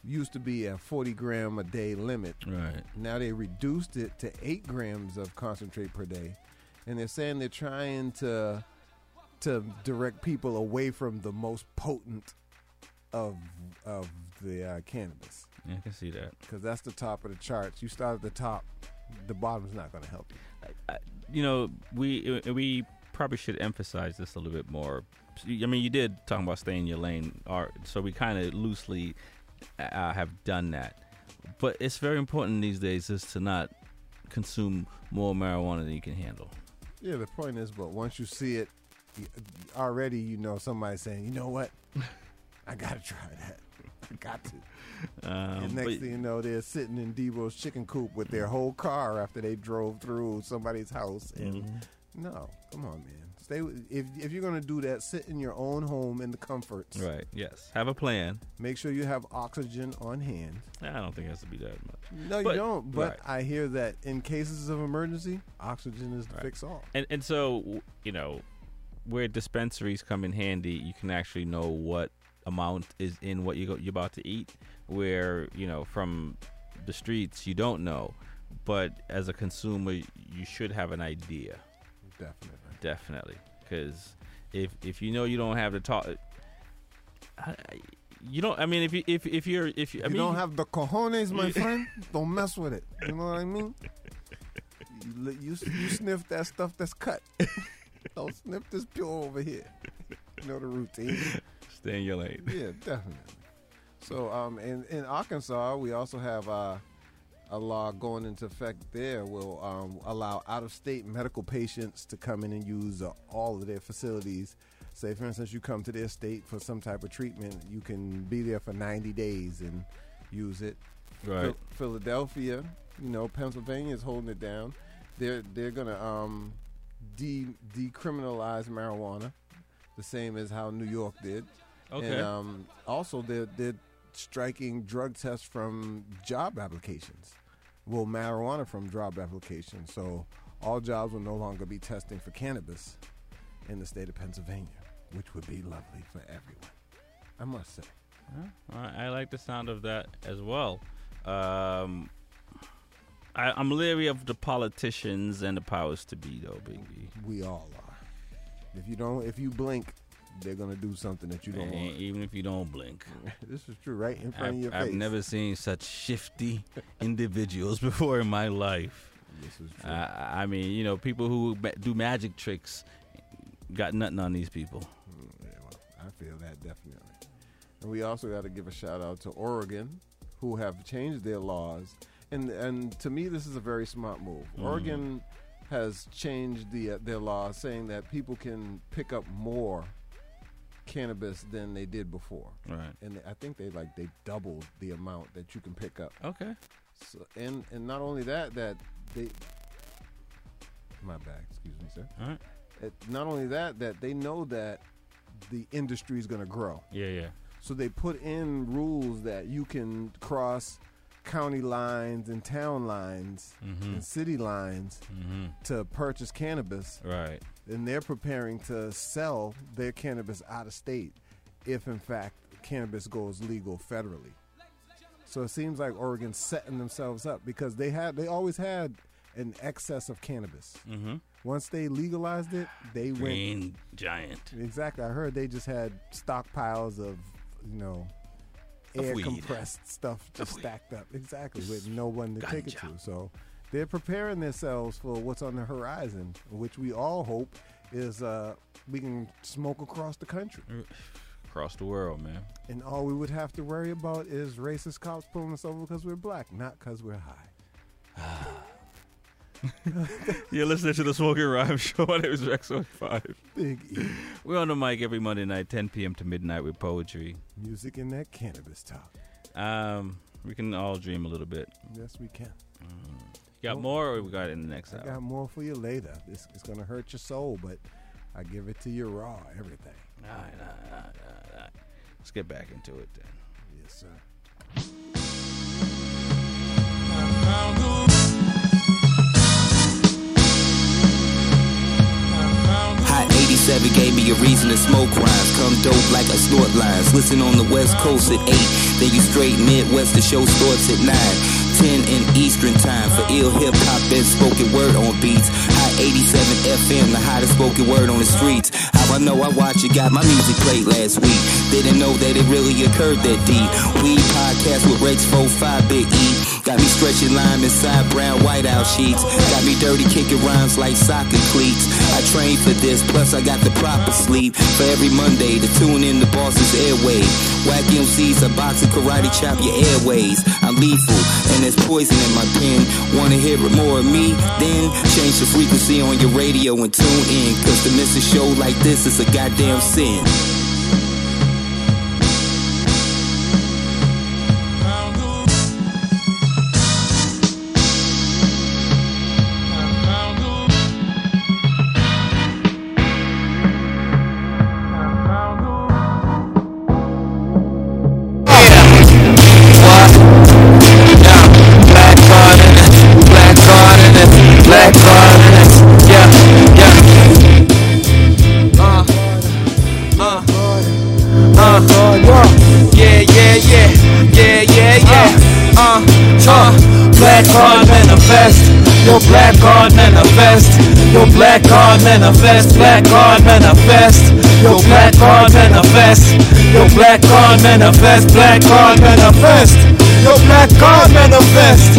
used to be a forty gram a day limit. Right. Now they reduced it to eight grams of concentrate per day. And they're saying they're trying to... to direct people away from the most potent of of the uh, cannabis. Yeah, I can see that. Because that's the top of the charts. You start at the top, the bottom's not going to help you. I, I, you know, we we probably should emphasize this a little bit more. I mean, you did talk about staying in your lane, or, so we kind of loosely uh, have done that. But it's very important these days is to not consume more marijuana than you can handle. Yeah, the point is, but once you see it, already, you know, somebody's saying, you know what? I got to try that. I got to. Um, and next thing you know, they're sitting in Debo's chicken coop with their whole car after they drove through somebody's house. And mm-hmm. No, come on, man. Stay. With, if if you're going to do that, sit in your own home in the comforts. Right, yes. Have a plan. Make sure you have oxygen on hand. I don't think it has to be that much. No, but, you don't. But right. I hear that in cases of emergency, oxygen is the right. fix all. And, and so, you know, where dispensaries come in handy, you can actually know what amount is in what you go, you're about to eat, where, you know, from the streets, you don't know. But as a consumer, you should have an idea. Definitely. Definitely. Because if if you know you don't have the talk... I, you don't... I mean, if, you, if, if you're... If you, I you mean, don't have the cojones, my friend, don't mess with it. You know what I mean? You, you, you sniff that stuff that's cut. Don't snip this pure over here. You know the routine. Stay in your lane. Yeah, definitely. So um, in, in Arkansas, we also have uh, a law going into effect there will um, allow out-of-state medical patients to come in and use uh, all of their facilities. Say, for instance, you come to their state for some type of treatment. You can be there for ninety days and use it. Right. Ph- Philadelphia, you know, Pennsylvania is holding it down. They're, they're going to... Um, De- decriminalize marijuana, the same as how New York did. Okay. And um, also, they're, they're striking drug tests from job applications. Well, marijuana from job applications. So all jobs will no longer be testing for cannabis in the state of Pennsylvania, which would be lovely for everyone, I must say. Well, I like the sound of that as well. Um... I, I'm leery of the politicians and the powers to be, though, Biggie. We all are. If you don't, if you blink, they're gonna do something that you don't and want. Even if you don't blink, this is true, right in front I've, of your I've face. I've never seen such shifty individuals before in my life. This is true. Uh, I mean, you know, people who do magic tricks got nothing on these people. Yeah, well, I feel that definitely. And we also got to give a shout out to Oregon, who have changed their laws. And and to me, this is a very smart move. Mm. Oregon has changed the uh, their laws, saying that people can pick up more cannabis than they did before. Right. And I think they like they doubled the amount that you can pick up. Okay. So and and not only that, that they my bad, excuse me, sir. All right. It, not only that, that they know that the industry is going to grow. Yeah, yeah. So they put in rules that you can cross county lines and town lines mm-hmm. and city lines mm-hmm. to purchase cannabis. Right. And they're preparing to sell their cannabis out of state if, in fact, cannabis goes legal federally. So it seems like Oregon's setting themselves up because they had they always had an excess of cannabis. Mm-hmm. Once they legalized it, they Green went... Green giant. Exactly. I heard they just had stockpiles of, you know, of air weed. compressed stuff just of stacked weed. up. Exactly, just with no one to take it to. So they're preparing themselves for what's on the horizon, which we all hope is uh, we can smoke across the country. Across the world, man. And all we would have to worry about is racist cops pulling us over because we're black, not because we're high. You're listening to the Smoking Rhyme Show. My name is Rex forty-five. Big E. We're on the mic every Monday night, ten p.m. to midnight with poetry, music, and that cannabis talk. Um, we can all dream a little bit. Yes, we can. Mm. You got well, more, or we got it in the next I hour? I got more for you later. It's, it's going to hurt your soul, but I give it to you raw, everything. All right, all right, all right, all right. Let's get back into it then. Yes, sir. I found the Hot eighty-seven gave me a reason to smoke rhymes. Come dope like a snort lines. Listen on the west coast at eight. Then you straight midwest, the show starts at nine. ten in Eastern time for ill hip-hop and spoken word on beats. Hot eighty-seven F M, the hottest spoken word on the streets. How I know I watch it, got my music played last week. Didn't know that it really occurred that deep. Weed podcast with Rex forty-five, Big E. Got me stretching lime inside brown whiteout sheets. Got me dirty kicking rhymes like soccer cleats. I trained for this, plus I got the proper sleep. For every Monday to tune in to Boston's airways. Whack M Cs, I box and karate chop your airways. I'm lethal, and there's poison in my pen. Wanna hear more of me? Then change the frequency on your radio and tune in, cause to miss a show like this is a goddamn sin. Black card manifest, black card manifest, your black card manifest, your black card manifest, black card manifest, your black card manifest, your black card manifest, black card manifest, your black card manifest,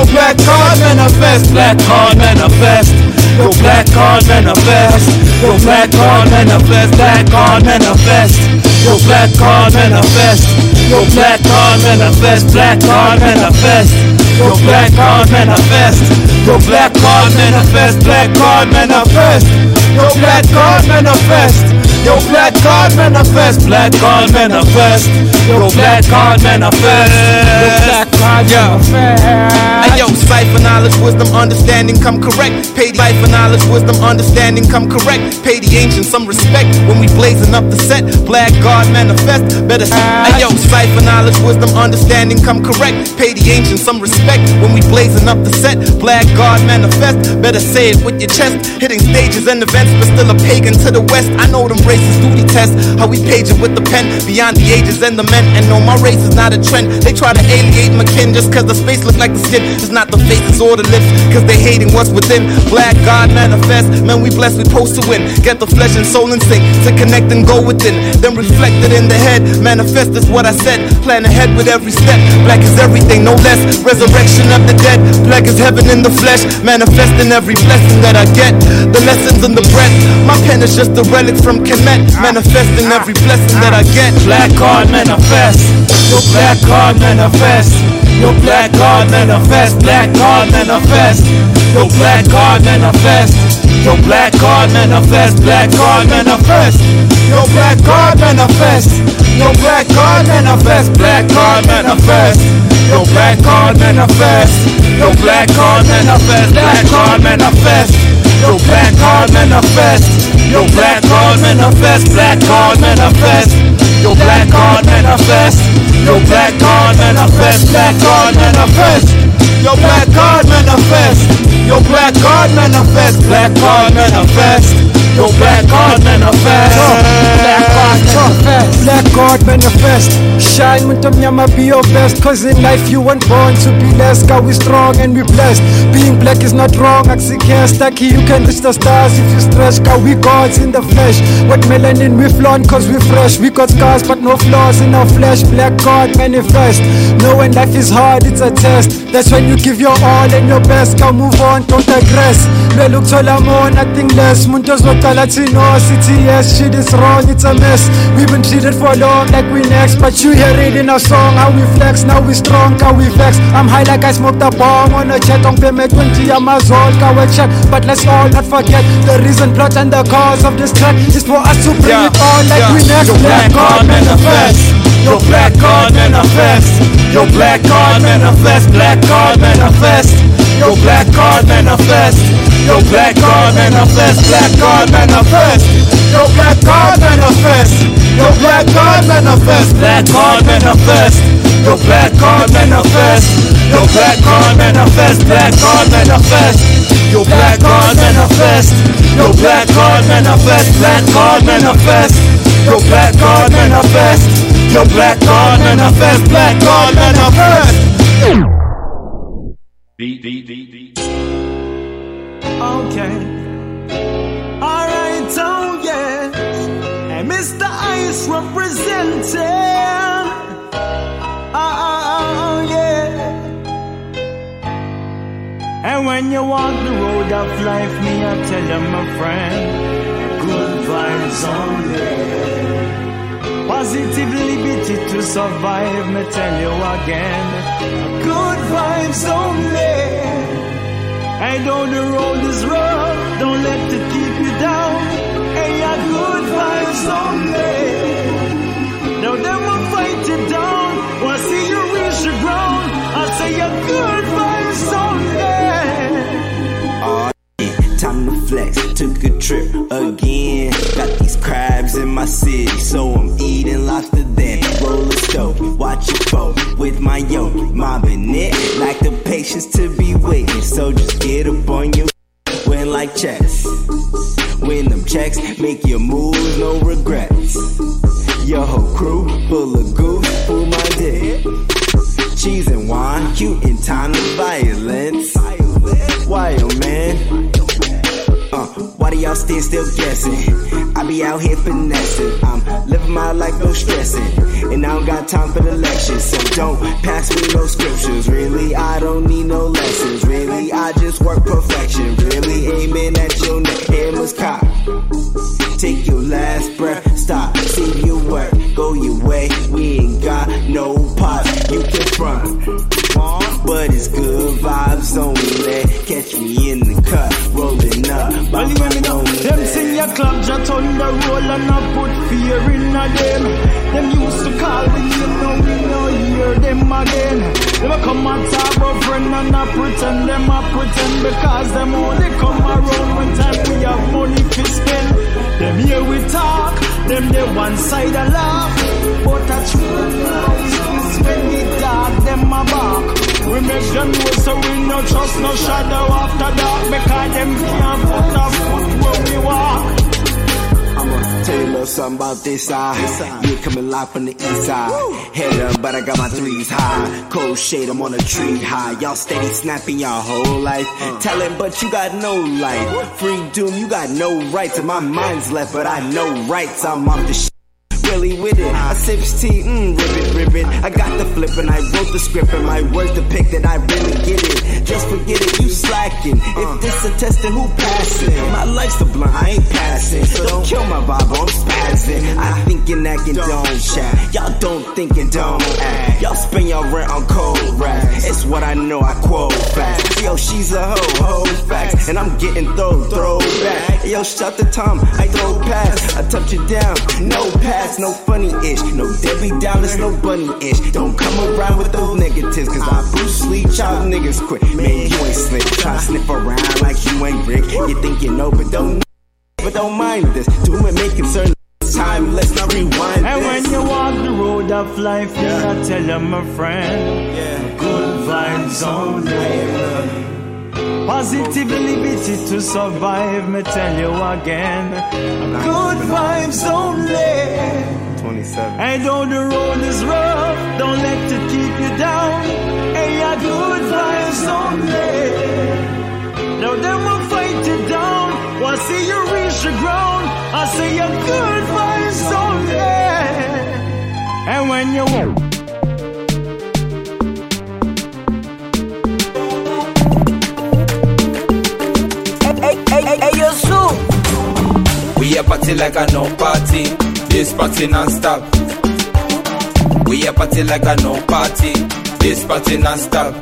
your black card manifest, black card manifest, your black card manifest, your black card manifest, black card manifest. Your black card manifest. Your black card manifest. Black card manifest. Your black card manifest. Your black card manifest. Black card manifest. Your black card manifest. Your black card manifest. Hey yo, sight for knowledge, wisdom, understanding, come correct. Pay the life for knowledge, wisdom, understanding, come correct. Pay the ancients some respect when we blazing up the set. Black card manifest. Better. Hey yo, sight for knowledge, wisdom, understanding, come correct. Pay the ancients some respect. When we blazing up the set, black guard manifest. Better say it with your chest. Hitting stages and events, but still a pagan to the west. I know them races do the test. How we paging with the pen, beyond the ages and the men. And no, my race is not a trend. They try to alienate my kin. Just cause the face looks like the skin, it's not the faces or the lips, cause they hating what's within. Black God manifest, men we blessed, we post to win. Get the flesh and soul and sink, to connect and go within, then reflect it in the head. Manifest is what I said, plan ahead with every step. Black is everything, no less, resurrection of the dead. Black is heaven in the flesh, manifesting every blessing that I get. The lessons and the breath, my pen is just a relic from Kemet. Manifesting every blessing that I get. Black God manifest, your black God manifest, your black God manifest, black God manifest, your black God manifest, your black God manifest, black God manifest, your black God manifest, your black God manifest, black God manifest. Yo, black card manifest. Yo, black card manifest. Black card manifest. Yo, black card manifest. Yo, black card manifest. Black card manifest. Yo, black card manifest. Yo, black card manifest. Black card manifest. Yo, black card manifest. Yo, black card manifest. Black card manifest. Yo, black card manifest. Black card manifest. Black card manifest. Shine when Tomyama be your best. Cause in life you weren't born to be less. God we strong and we blessed. Being black is not wrong. Axican stacky, you can reach the stars if you stretch. God we gods in the flesh. What melanin we flaunt cause we fresh. We got scars but no flaws in our flesh. Black card manifest. No, when life is hard it's a test. That's when you give your all and your best. God move on, don't digress. We look to Lamon, nothing less. Muntos no Talatino, city yes. Shit is wrong, it's a mess. We've been treated for long like we next. But you hear it in our song, how we flex, now we strong, how we vex. I'm high like I smoked a bomb on a jet. On payment twenty, I'm a zone, I check. But let's all not forget, the reason, plot and the cause of this track is for us to bring yeah, it on like yeah. we next. Your black card manifest, your black card manifest, your black card manifest, black card manifest, your black card manifest, your black card manifest, black card manifest, your black card manifest. Yo, black card manifest, black card manifest, yo, black card manifest, yo, black card manifest, black card manifest, yo, black card manifest, yo, black card manifest, black card manifest, yo, black card manifest, yo, black card manifest, black card manifest. D D D D. Okay. All right. So yeah. Mister Ice representing. Oh, oh, oh, yeah. And when you walk the road of life, me, I tell you, my friend, good vibes only. Positive liberty to survive, me tell you again, good vibes only. And though the road is rough, don't let it keep you down. Good vibes only. Now them will fight you down. When I see you reach the ground, I'll say your good vibes only. Oh, yeah. Time to flex. Took a trip again. Got these crabs in my city, so I'm eating lobster then. Roll a stove, watch it fold with my yoke, mobbing it like the patience to be waiting. So just get up on your win like chess. Win them checks, make your moves, no regrets. Your whole crew full of goof, full my dick. Cheese and wine, cute in time of violence. Wild man. Uh, why do y'all stand still guessing? I be out here finessing. I'm living my life, no stressing. And I don't got time for the lectures. So don't pass me no scriptures. Really, I don't need no lessons. Really, I just work perfection. Really, aiming at your neck. Hammer's cock. Take your last breath. Stop. Save your work. Go your way. We ain't got no pots. You can front. But it's good vibes only. Catch me in the cut, rolling up. Well, you know, them sing your club, just on the roll and I put fear in a them. Them used to call me, you know we no hear them again. Them a come and talk about friend and I pretend them I pretend because them only come around when time we have money to spend. Them here we talk, them they one side a laugh, but I true love. When we dark, them a bark. We make them know so we no trust no shadow after dark. Because them can't put our foot where we walk. I'm a Taylor something about this side. Yeah, coming live from the east side. Head up, but I got my threes high. Cold shade, I'm on a tree high. Y'all steady snapping y'all whole life. Talent, but you got no life. Free doom, you got no rights. And my mind's left, but I know rights. I'm off the shit. Really with it. I sips tea, mmm, ribbit, ribbit. I got the flip and I wrote the script and my words depict that I really get it. Just forget it, you slacking. If this a testing, who passing? My life's a blunt, I ain't passing. So don't kill my vibe, I'm spazzing. I think and act and don't chat. Y'all don't think and don't act. Y'all spend y'all rent on cold racks. It's what I know, I quote facts. Yo, she's a hoe, hoe facts. And I'm getting throw, throw back. Yo, shut the time, I throw pass. I touch it down, no pass. No funny-ish, no Debbie Dallas, no bunny-ish. Don't come around with those negatives, cause I Bruce Lee, y'all niggas quit. Man, you ain't slick, try to sniff around like you ain't Rick. You think you know, but don't but don't mind this. Do it, make it certain time, let's not rewind. And this. When you walk the road of life, yeah, I tell you, my friend, yeah, good vibes only. Positivity to survive, me tell you again. Good vibes only. twenty-seven. And though the road is rough, don't let it keep you down. Hey, yeah, good vibes only. Now them will fight you down. Once see you reach the ground, I say your good vibes only. And when you walk. We a party like a no party, this party non-stop. We a party like a no party, this party non-stop.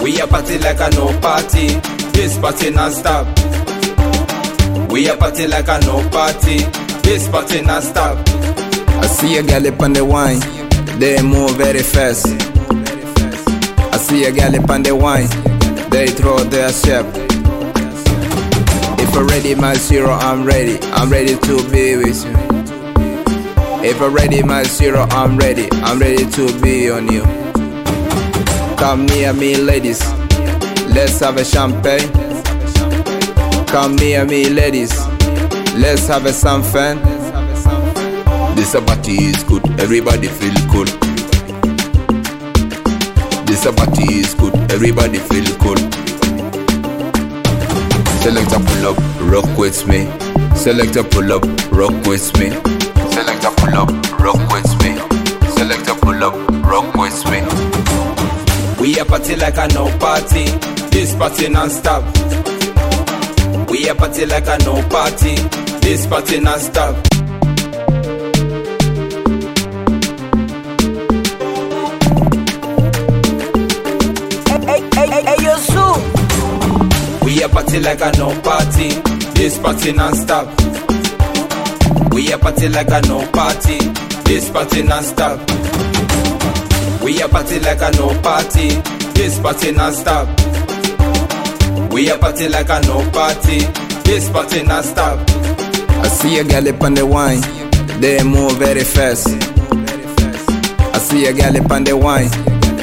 We a party like a no party, this party non-stop. We a party like a no party, this party non-stop. I see a gal up on the wine, they move very fast. I see a gal up on the wine, they throw their shape. If I'm ready, my zero, I'm ready. I'm ready to be with you. If I'm ready, my zero, I'm ready. I'm ready to be on you. Come near me, ladies. Let's have a champagne. Come near me, ladies. Let's have a champagne. This a party is good. Everybody feel good. This a party is good. Everybody feel good. Selector pull up, rock with me. Selector pull up, rock with me. Selector pull up, rock with me. Selector pull up, rock with me. We a party like a no party, this party non-stop. We a party like a no party, this party non-stop. We a party like a no party, this party non-stop. We a party like a no party, this party non-stop. We a party like a no party, this party non-stop. We a party like a no party, this party non-stop. I see a gal up on the wine, they move very fast. I see a gal up on the wine,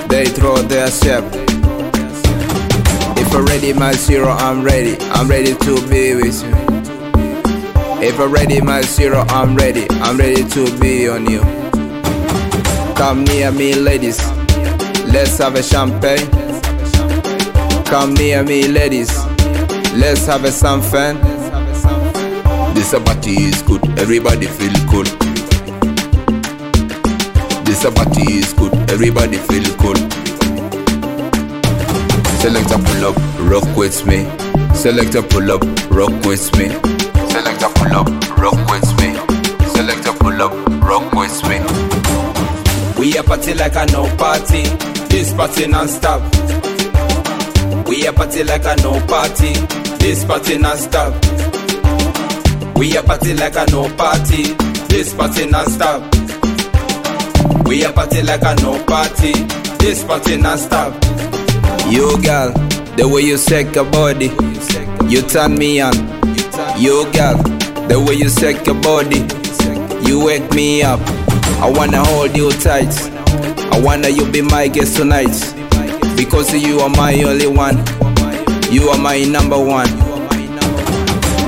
they throw their shape. If I'm ready, my zero, I'm ready. I'm ready to be with you. If I'm ready, my zero, I'm ready. I'm ready to be on you. Come near me, ladies. Let's have a champagne. Come near me, ladies. Let's have a champagne. This a party is good. Everybody feel good. This a party is good. Everybody feel good. Selector pull up, rock with me. Selector pull up, rock with me. Selector pull up, rock with me. Selector pull up, rock with me. We a party like a no party, this party non-stop. We a party like a no party, this party non-stop. We a party like a no party, this party non-stop. We a party like a no party, this party non-stop. You girl, the way you shake your body, you turn me on. You girl, the way you shake your body, you wake me up. I wanna hold you tight. I wanna you be my guest tonight. Because you are my only one. You are my number one.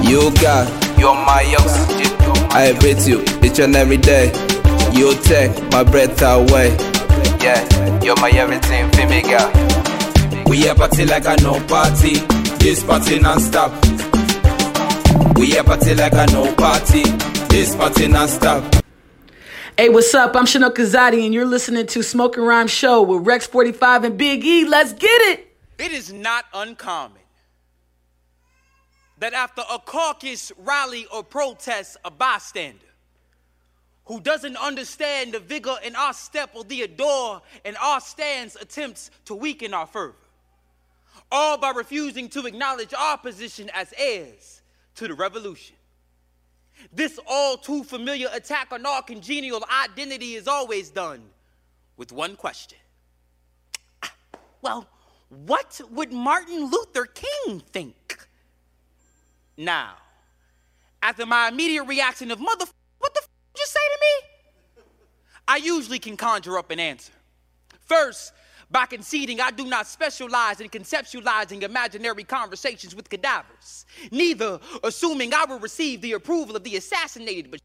You girl, you are my oxygen. I beat you each and every day. You take my breath away. Yeah, you're my everything, female girl. We a party like a no party. This party non-stop. We a party like a no party. This party non-stop. Hey, what's up? I'm Chanel Kazadi, and you're listening to Smoke and Rhyme Show with Rex forty-five and Big E. Let's get it! It is not uncommon that after a caucus, rally, or protest, a bystander who doesn't understand the vigor in our step or the ardor in our stance attempts to weaken our fervor, all by refusing to acknowledge our position as heirs to the revolution. This all too familiar attack on our congenial identity is always done with one question. Well, what would Martin Luther King think? Now, after my immediate reaction of, mother, what the f did you say to me? I usually can conjure up an answer. First, by conceding I do not specialize in conceptualizing imaginary conversations with cadavers, neither assuming I will receive the approval of the assassinated, but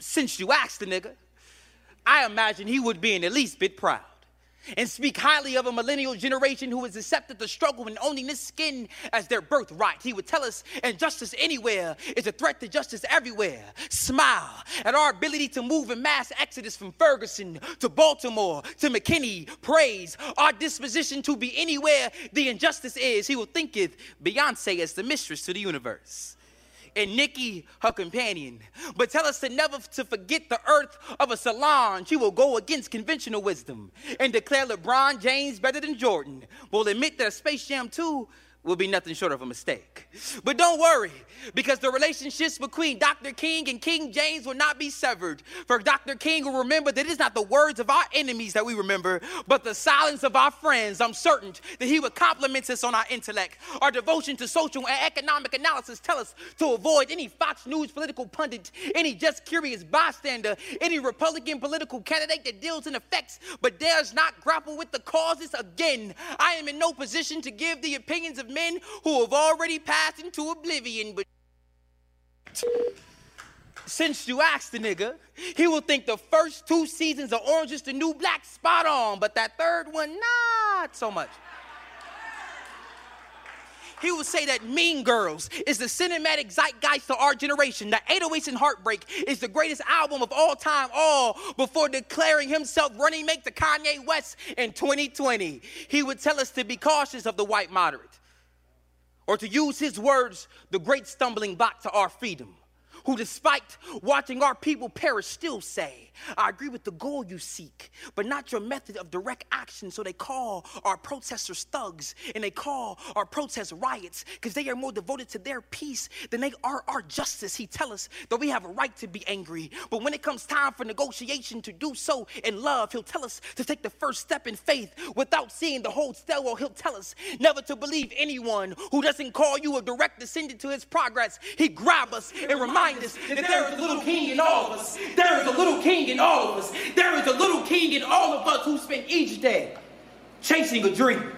since you asked the nigga, I imagine he would be in at least bit proud and speak highly of a millennial generation who has accepted the struggle and owning this skin as their birthright. He would tell us injustice anywhere is a threat to justice everywhere. Smile at our ability to move in mass exodus from Ferguson to Baltimore to McKinney. Praise our disposition to be anywhere the injustice is. He will think of Beyonce as the mistress to the universe, and Nikki, her companion. But tell us to never to forget the earth of a Solange. She will go against conventional wisdom and declare LeBron James better than Jordan. We'll admit that Space Jam two will be nothing short of a mistake. But don't worry, because the relationships between Doctor King and King James will not be severed. For Doctor King will remember that it is not the words of our enemies that we remember, but the silence of our friends. I'm certain that he would compliment us on our intellect. Our devotion to social and economic analysis tell us to avoid any Fox News political pundit, any just curious bystander, any Republican political candidate that deals in effects but dares not grapple with the causes. Again, I am in no position to give the opinions of men who have already passed into oblivion, but since you asked the nigga, he will think the first two seasons of Orange is the New Black spot on, but that third one, not so much. He will say that Mean Girls is the cinematic zeitgeist to our generation, that eight oh eights and Heartbreak is the greatest album of all time, all before declaring himself running mate to Kanye West in twenty twenty. He would tell us to be cautious of the white moderate, or to use his words, the great stumbling block to our freedom, who despite watching our people perish still say, I agree with the goal you seek, but not your method of direct action. So they call our protesters thugs, and they call our protests riots, because they are more devoted to their peace than they are our justice. He tells us that we have a right to be angry, but when it comes time for negotiation, to do so in love. He'll tell us to take the first step in faith without seeing the whole stairwell. He'll tell us never to believe anyone who doesn't call you a direct descendant to his progress. He grabs us and reminds us that there is a little king in all of us. There is a little king in all of us. There is a little king in all of us who spend each day chasing a dream.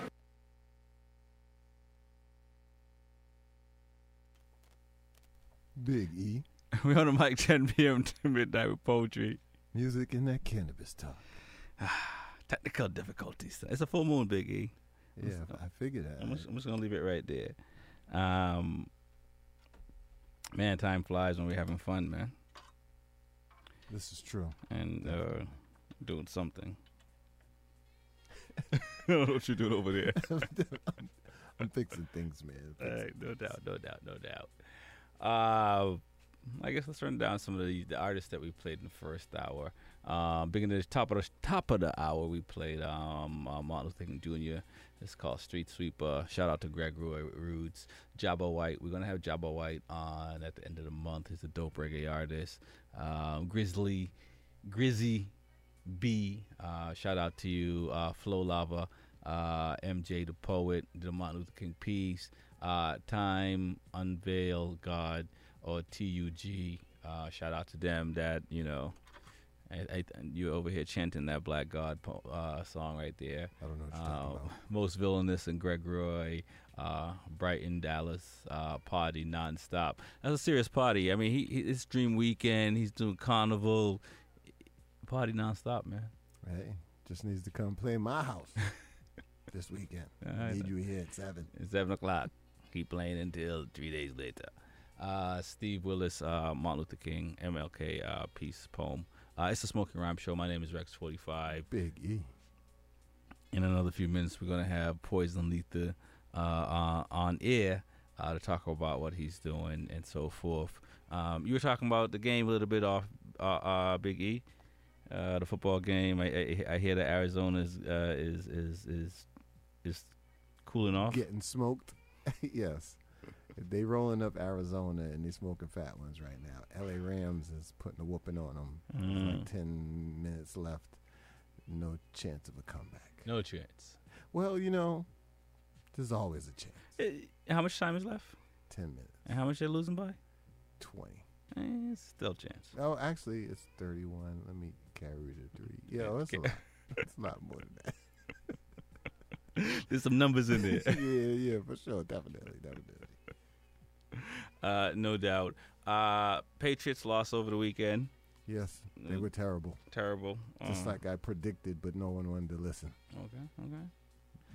Big E. We on the mic ten p.m. to midnight with poetry, music, and that cannabis talk. Technical difficulties. It's a full moon, Big E. Yeah, I, I figured that. I'm just, I'm just gonna leave it right there. Um, man, time flies when we're having fun, man. This is true. And uh, doing something. I don't know what you're doing over there. I'm, I'm fixing things, man. Fixing All right, no things. doubt, no doubt, no doubt. Uh, I guess let's run down some of the, the artists that we played in the first hour. Uh, beginning at the top of the, top of the hour, we played um, uh, Martin Luther King Junior It's called Street Sweeper. Shout out to Greg Roods. Jabba White. We're going to have Jabba White on at the end of the month. He's a dope reggae artist. Um, Grizzly, Grizzy B. Uh, shout out to you. Uh, Flow Lava. Uh, M J the Poet. The Martin Luther King Peace. Uh, Time, Unveil God, or T U G. Uh, shout out to them that, you know, I, I, you're over here chanting that Black God po uh, song right there. I don't know what you're uh, talking about. Most Villainous and Greg Roy, uh, Brighton, Dallas, uh, party nonstop. That's a serious party. I mean, he, he it's Dream Weekend. He's doing Carnival, party nonstop, man. Hey, just needs to come play my house this weekend. I need you here at seven. It's seven o'clock. Keep playing until three days later. Uh, Steve Willis, uh, Martin Luther King, M L K, uh, peace poem. Uh, it's a Smoking Rhyme Show. My name is Rex forty-five. Big E. In another few minutes, we're going to have Poison Lethal uh, uh, on air uh, to talk about what he's doing and so forth. Um, you were talking about the game a little bit off, uh, uh, Big E, uh, the football game. I, I, I hear that Arizona is, uh, is, is, is, is cooling off. Getting smoked. Yes. If they rolling up Arizona and they smoking fat ones right now. L A Rams is putting a whooping on them. Mm. Like ten minutes left. No chance of a comeback. No chance. Well, you know, there's always a chance. It, how much time is left? Ten minutes. And how much they're losing by? Twenty. Eh, it's still a chance. Oh, actually, it's thirty-one. Let me carry the three. Yeah, that's a lot. That's a lot more than that. There's some numbers in there. Yeah, yeah, for sure. Definitely, definitely. Uh, no doubt. Uh, Patriots lost over the weekend. Yes, they were terrible. Terrible. Just um, like I predicted, but no one wanted to listen. Okay, okay.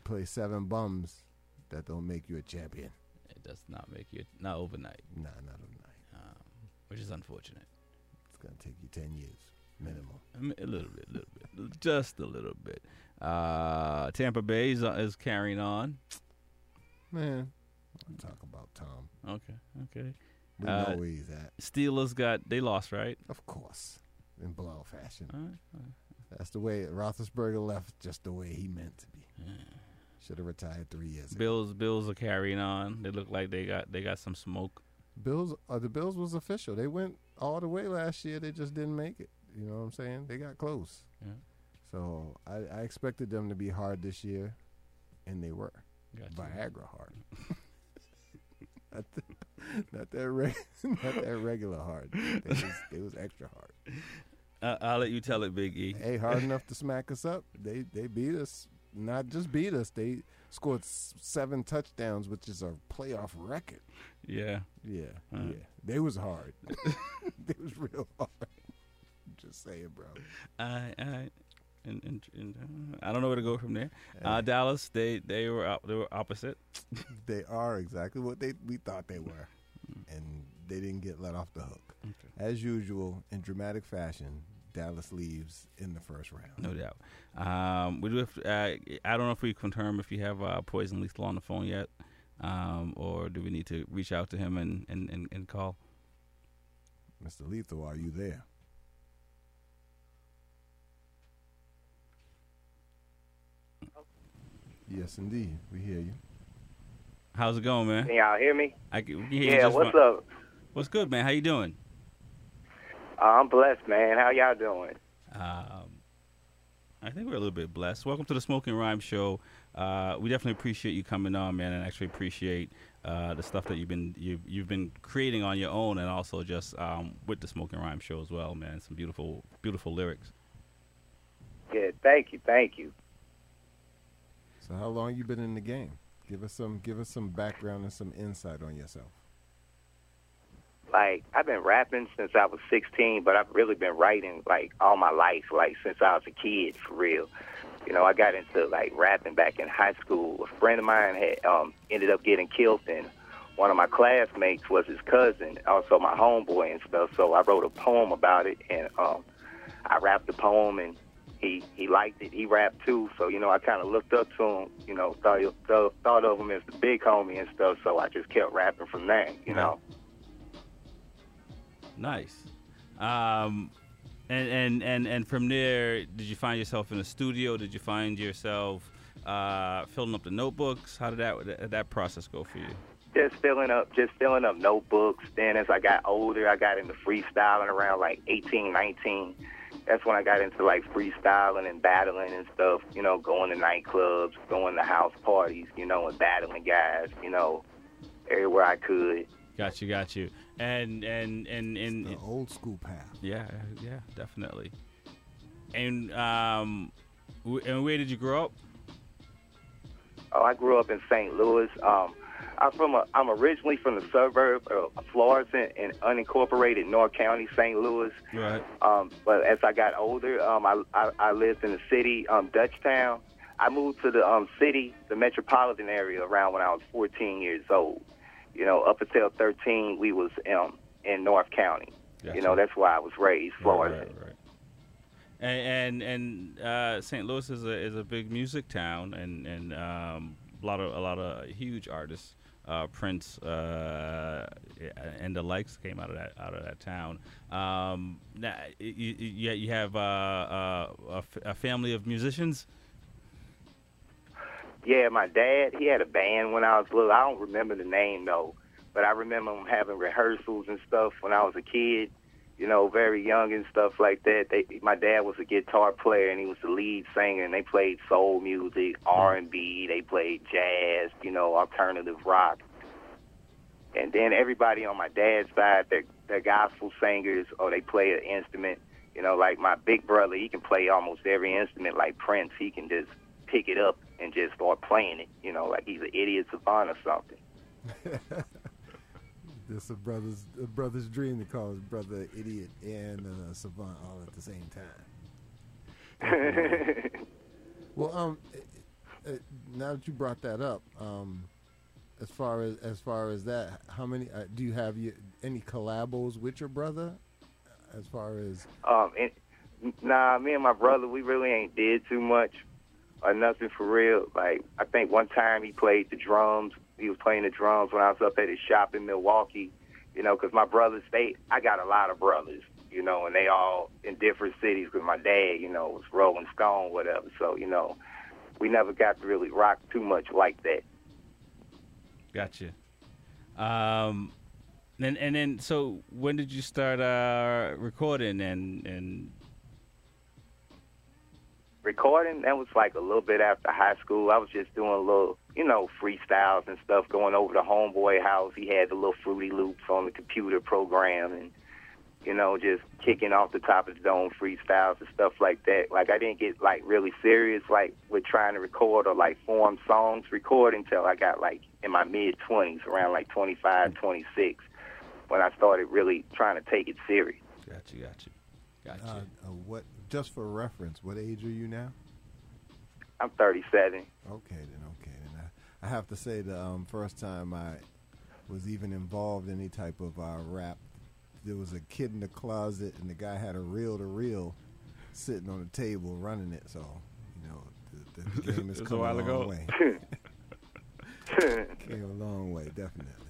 Play seven bums. That don't make you a champion. It does not make you, not overnight. Nah, not overnight. Um, which is unfortunate. It's going to take you ten years. Minimum. A little bit, a little bit. Just a little bit. Uh, Tampa Bay is, uh, is carrying on. Man, I'll talk about Tom. Okay, okay. We uh, know where he's at. Steelers got, they lost, right? Of course. In blowout fashion. All right, all right. That's the way Roethlisberger left, just the way he meant to be. Should have retired three years ago. Bills, Bills are carrying on. They look like they got they got some smoke. Bills, uh, the Bills was official. They went all the way last year. They just didn't make it. You know what I'm saying? They got close. Yeah. So I, I expected them to be hard this year, and they were. Gotcha. Viagra hard. not, the, not, that reg, not that regular hard. They was, they was extra hard. Uh, I'll let you tell it, Big E. Hey, hard enough to smack us up. They, they beat us. Not just beat us. They scored s seven touchdowns, which is a playoff record. Yeah. Yeah. Huh. Yeah. They was hard. They was real hard. Just saying, bro. I I and, and, and uh, I don't know where to go from there. Uh, Dallas, they they were they were opposite. They are exactly what they we thought they were, and they didn't get let off the hook. Okay. As usual, in dramatic fashion, Dallas leaves in the first round. No doubt. Um, we do. Have, uh, I don't know if we confirm if you have uh, Poison Lethal on the phone yet, um, or do we need to reach out to him and and and, and call? Mister Lethal, are you there? Yes, indeed. We hear you. How's it going, man? Can y'all hear me? I can, we hear yeah, you what's one. Up? What's good, man? How you doing? Uh, I'm blessed, man. How y'all doing? Um, I think we're a little bit blessed. Welcome to the Smoking Rhyme Show. Uh, we definitely appreciate you coming on, man, and actually appreciate uh, the stuff that you've been you've, you've been creating on your own, and also just um, with the Smoking Rhyme Show as well, man. Some beautiful, beautiful lyrics. Yeah, thank you, thank you. So how long you been in the game? Give us some give us some background and some insight on yourself. Like, I've been rapping since I was sixteen, but I've really been writing, like, all my life, like, since I was a kid, for real. You know, I got into, like, rapping back in high school. A friend of mine had um, ended up getting killed, and one of my classmates was his cousin, also my homeboy and stuff, so I wrote a poem about it, and um, I rapped the poem, and He, he liked it. He rapped, too. So, you know, I kind of looked up to him, you know, thought, he, thought, thought of him as the big homie and stuff. So I just kept rapping from there, you yeah. know. Nice. Um, and, and, and, and from there, did you find yourself in a studio? Did you find yourself uh, filling up the notebooks? How did that, that process go for you? Just filling up, just filling up notebooks. Then as I got older, I got into freestyling around like eighteen, nineteen. That's when I got into, like, freestyling and battling and stuff, you know, going to nightclubs, going to house parties, you know, and battling guys, you know, everywhere I could. Got you, got you. And, and, and, and. It's the old school path. Yeah, yeah, definitely. And um, and where did you grow up? Oh, I grew up in Saint Louis. Um, I'm from a, I'm originally from the suburb of Florissant in unincorporated North County, Saint Louis. Right. Um, but as I got older, um, I, I I lived in the city, um, Dutchtown. I moved to the um city, the metropolitan area, around when I was fourteen years old. You know, up until thirteen, we was um in North County. Gotcha. You know, that's why I was raised, Florissant. Right, right, right. And and, and uh, Saint Louis is a is a big music town, and and um, a lot of a lot of huge artists, uh, Prince uh, and the likes came out of that out of that town. Um, now you you, you have uh, uh, a, a family of musicians. Yeah, my dad, he had a band when I was little. I don't remember the name though, but I remember him having rehearsals and stuff when I was a kid. You know, very young and stuff like that. They, my dad was a guitar player, and he was the lead singer, and they played soul music, R and B, they played jazz, you know, alternative rock. And then everybody on my dad's side, they're, they're gospel singers, or they play an instrument. You know, like my big brother, he can play almost every instrument. Like Prince, he can just pick it up and just start playing it, you know, like he's an idiot savant or something. It's a brother's a brother's dream to call his brother an idiot and a savant all at the same time. Well, um, now that you brought that up, um, as far as as far as that, how many uh, do you have? You, any collabos with your brother? As far as um, and, nah, me and my brother, we really ain't did too much or nothing for real. Like I think one time he played the drums. He was playing the drums when I was up at his shop in Milwaukee, you know, because my brothers, they, I got a lot of brothers, you know, and they all in different cities because my dad, you know, was Rolling Stone, whatever. So, you know, we never got to really rock too much like that. Gotcha. Um, and, and then, so when did you start uh, recording and, and... Recording, that was like a little bit after high school. I was just doing a little, you know, freestyles and stuff, going over to homeboy house. He had the little Fruity Loops on the computer program and, you know, just kicking off the top of the dome freestyles and stuff like that. Like, I didn't get, like, really serious, like, with trying to record or, like, form songs record until I got, like, in my mid-twenties, around, like, twenty-five, twenty-six, when I started really trying to take it serious. Gotcha, gotcha. Gotcha. Uh, uh, what, just for reference, what age are you now? I'm thirty-seven. Okay, then, okay. Then I, I have to say the um, first time I was even involved in any type of uh, rap, there was a kid in the closet, and the guy had a reel-to-reel sitting on the table running it. So, you know, the, the, the game has come a, while a long ago. way. Came a long way, definitely.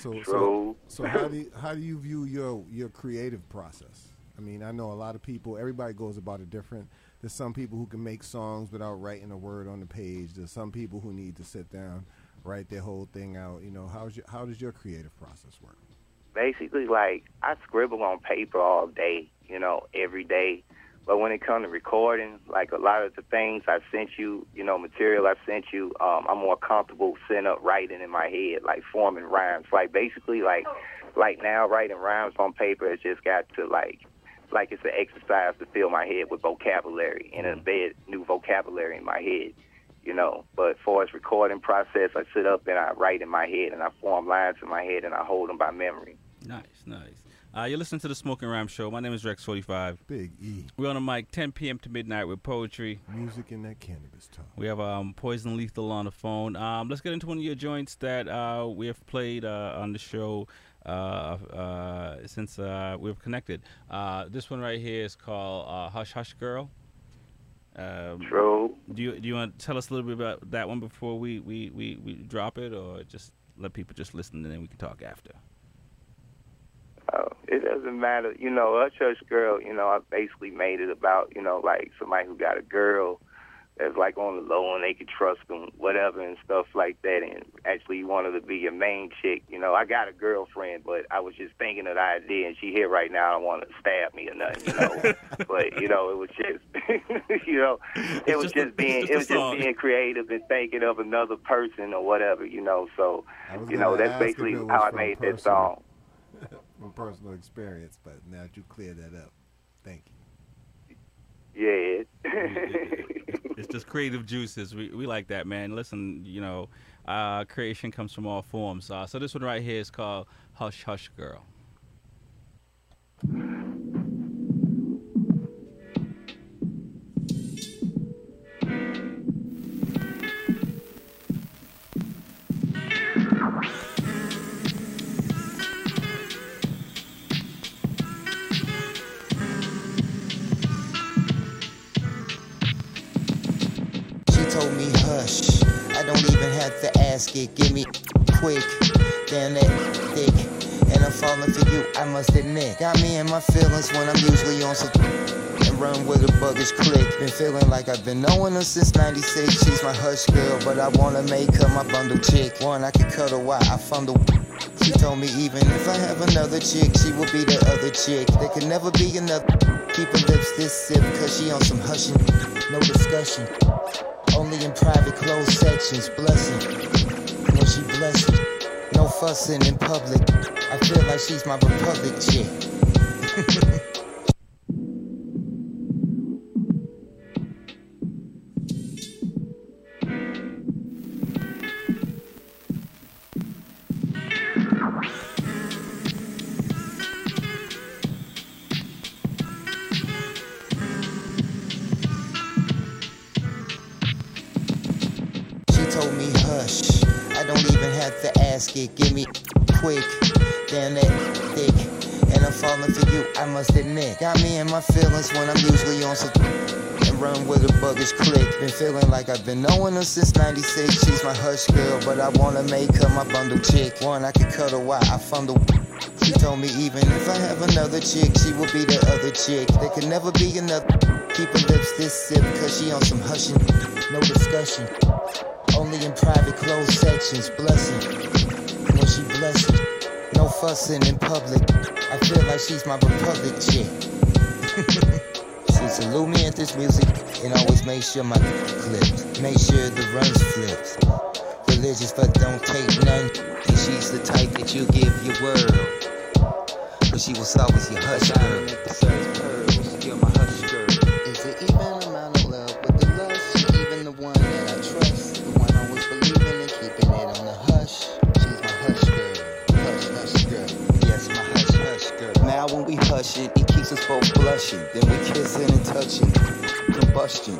So, so, so how do you, how do you view your your creative process? I mean, I know a lot of people. Everybody goes about it different. There's some people who can make songs without writing a word on the page. There's some people who need to sit down, write their whole thing out. You know, how's your, how does your creative process work? Basically, like I scribble on paper all day. You know, every day. But when it comes to recording, like a lot of the things I sent you, you know, material I sent you, um, I'm more comfortable setting up writing in my head, like forming rhymes. Like basically, like like now writing rhymes on paper has just got to like, like it's an exercise to fill my head with vocabulary and embed new vocabulary in my head, you know. But as far as recording process, I sit up and I write in my head and I form lines in my head and I hold them by memory. Nice, nice. Uh, you're listening to the Smoking Rhyme Show. My name is Rex forty-five. Big E. We're on the mic ten p m to midnight with poetry, music, and that cannabis talk. We have um, Poison Lethal on the phone. Um, let's get into one of your joints that uh, we have played uh, on the show uh, uh, since uh, we've connected. Uh, this one right here is called uh, Hush Hush Girl. Um, True. Do you do you want to tell us a little bit about that one before we, we, we, we drop it, or just let people just listen and then we can talk after? Uh, it doesn't matter, you know, Hush Hush Girl, you know, I basically made it about, you know, like somebody who got a girl that's like on the low and they can trust them, whatever, and stuff like that, and actually wanted to be your main chick. You know, I got a girlfriend, but I was just thinking of the idea, and she here right now, I don't want to stab me or nothing, you know, but, you know, it was just, you know, it it's was just, just being, just it was song. just being creative and thinking of another person or whatever, you know, so, you know, that's basically how I made that song. From personal experience, but now that you cleared that up, thank you. Yeah. It's just creative juices. We, we like that, man. Listen, you know, uh, creation comes from all forms. Uh, so this one right here is called Hush Hush Girl. Give me quick, damn that thick, and I'm falling for you, I must admit. Got me in my feelings when I'm usually on some and run with a buggish click. Been feeling like I've been knowing her since ninety-six. She's my hush girl, but I wanna make her my bundle chick. One I can cuddle while I fumble. She told me even if I have another chick, she will be the other chick. There can never be another. Keep her lips this sip, cause she on some hushing. No discussion, only in private closed sections. Blessing. She blessed, no fussing in public. I feel like she's my republic chick. She told me hush. Don't even have to ask it, give me quick, damn that thick, and I'm falling for you, I must admit. Got me in my feelings when I'm usually on some and run with a buggish click. Been feeling like I've been knowing her since ninety-six. She's my hush girl, but I wanna make her my bundle chick. One I can cuddle while I fumble. She told me even if I have another chick, she will be the other chick. There can never be another. Keep her lips this sip, cause she on some hushing, no discussion. Only in private closed sections, blessing. When she blessing, no fussing in public. I feel like she's my republic chick. She salute me at this music and always make sure my clipped. Make sure the runs flipped. Religious but don't take none. And she's the type that you give your word. But she was always your hush girl. Still my hush girl. Is it even amount of love with the love? She even the one that I trust. When we hush it, it keeps us both blushing. Then we kissing and touching. Combustion.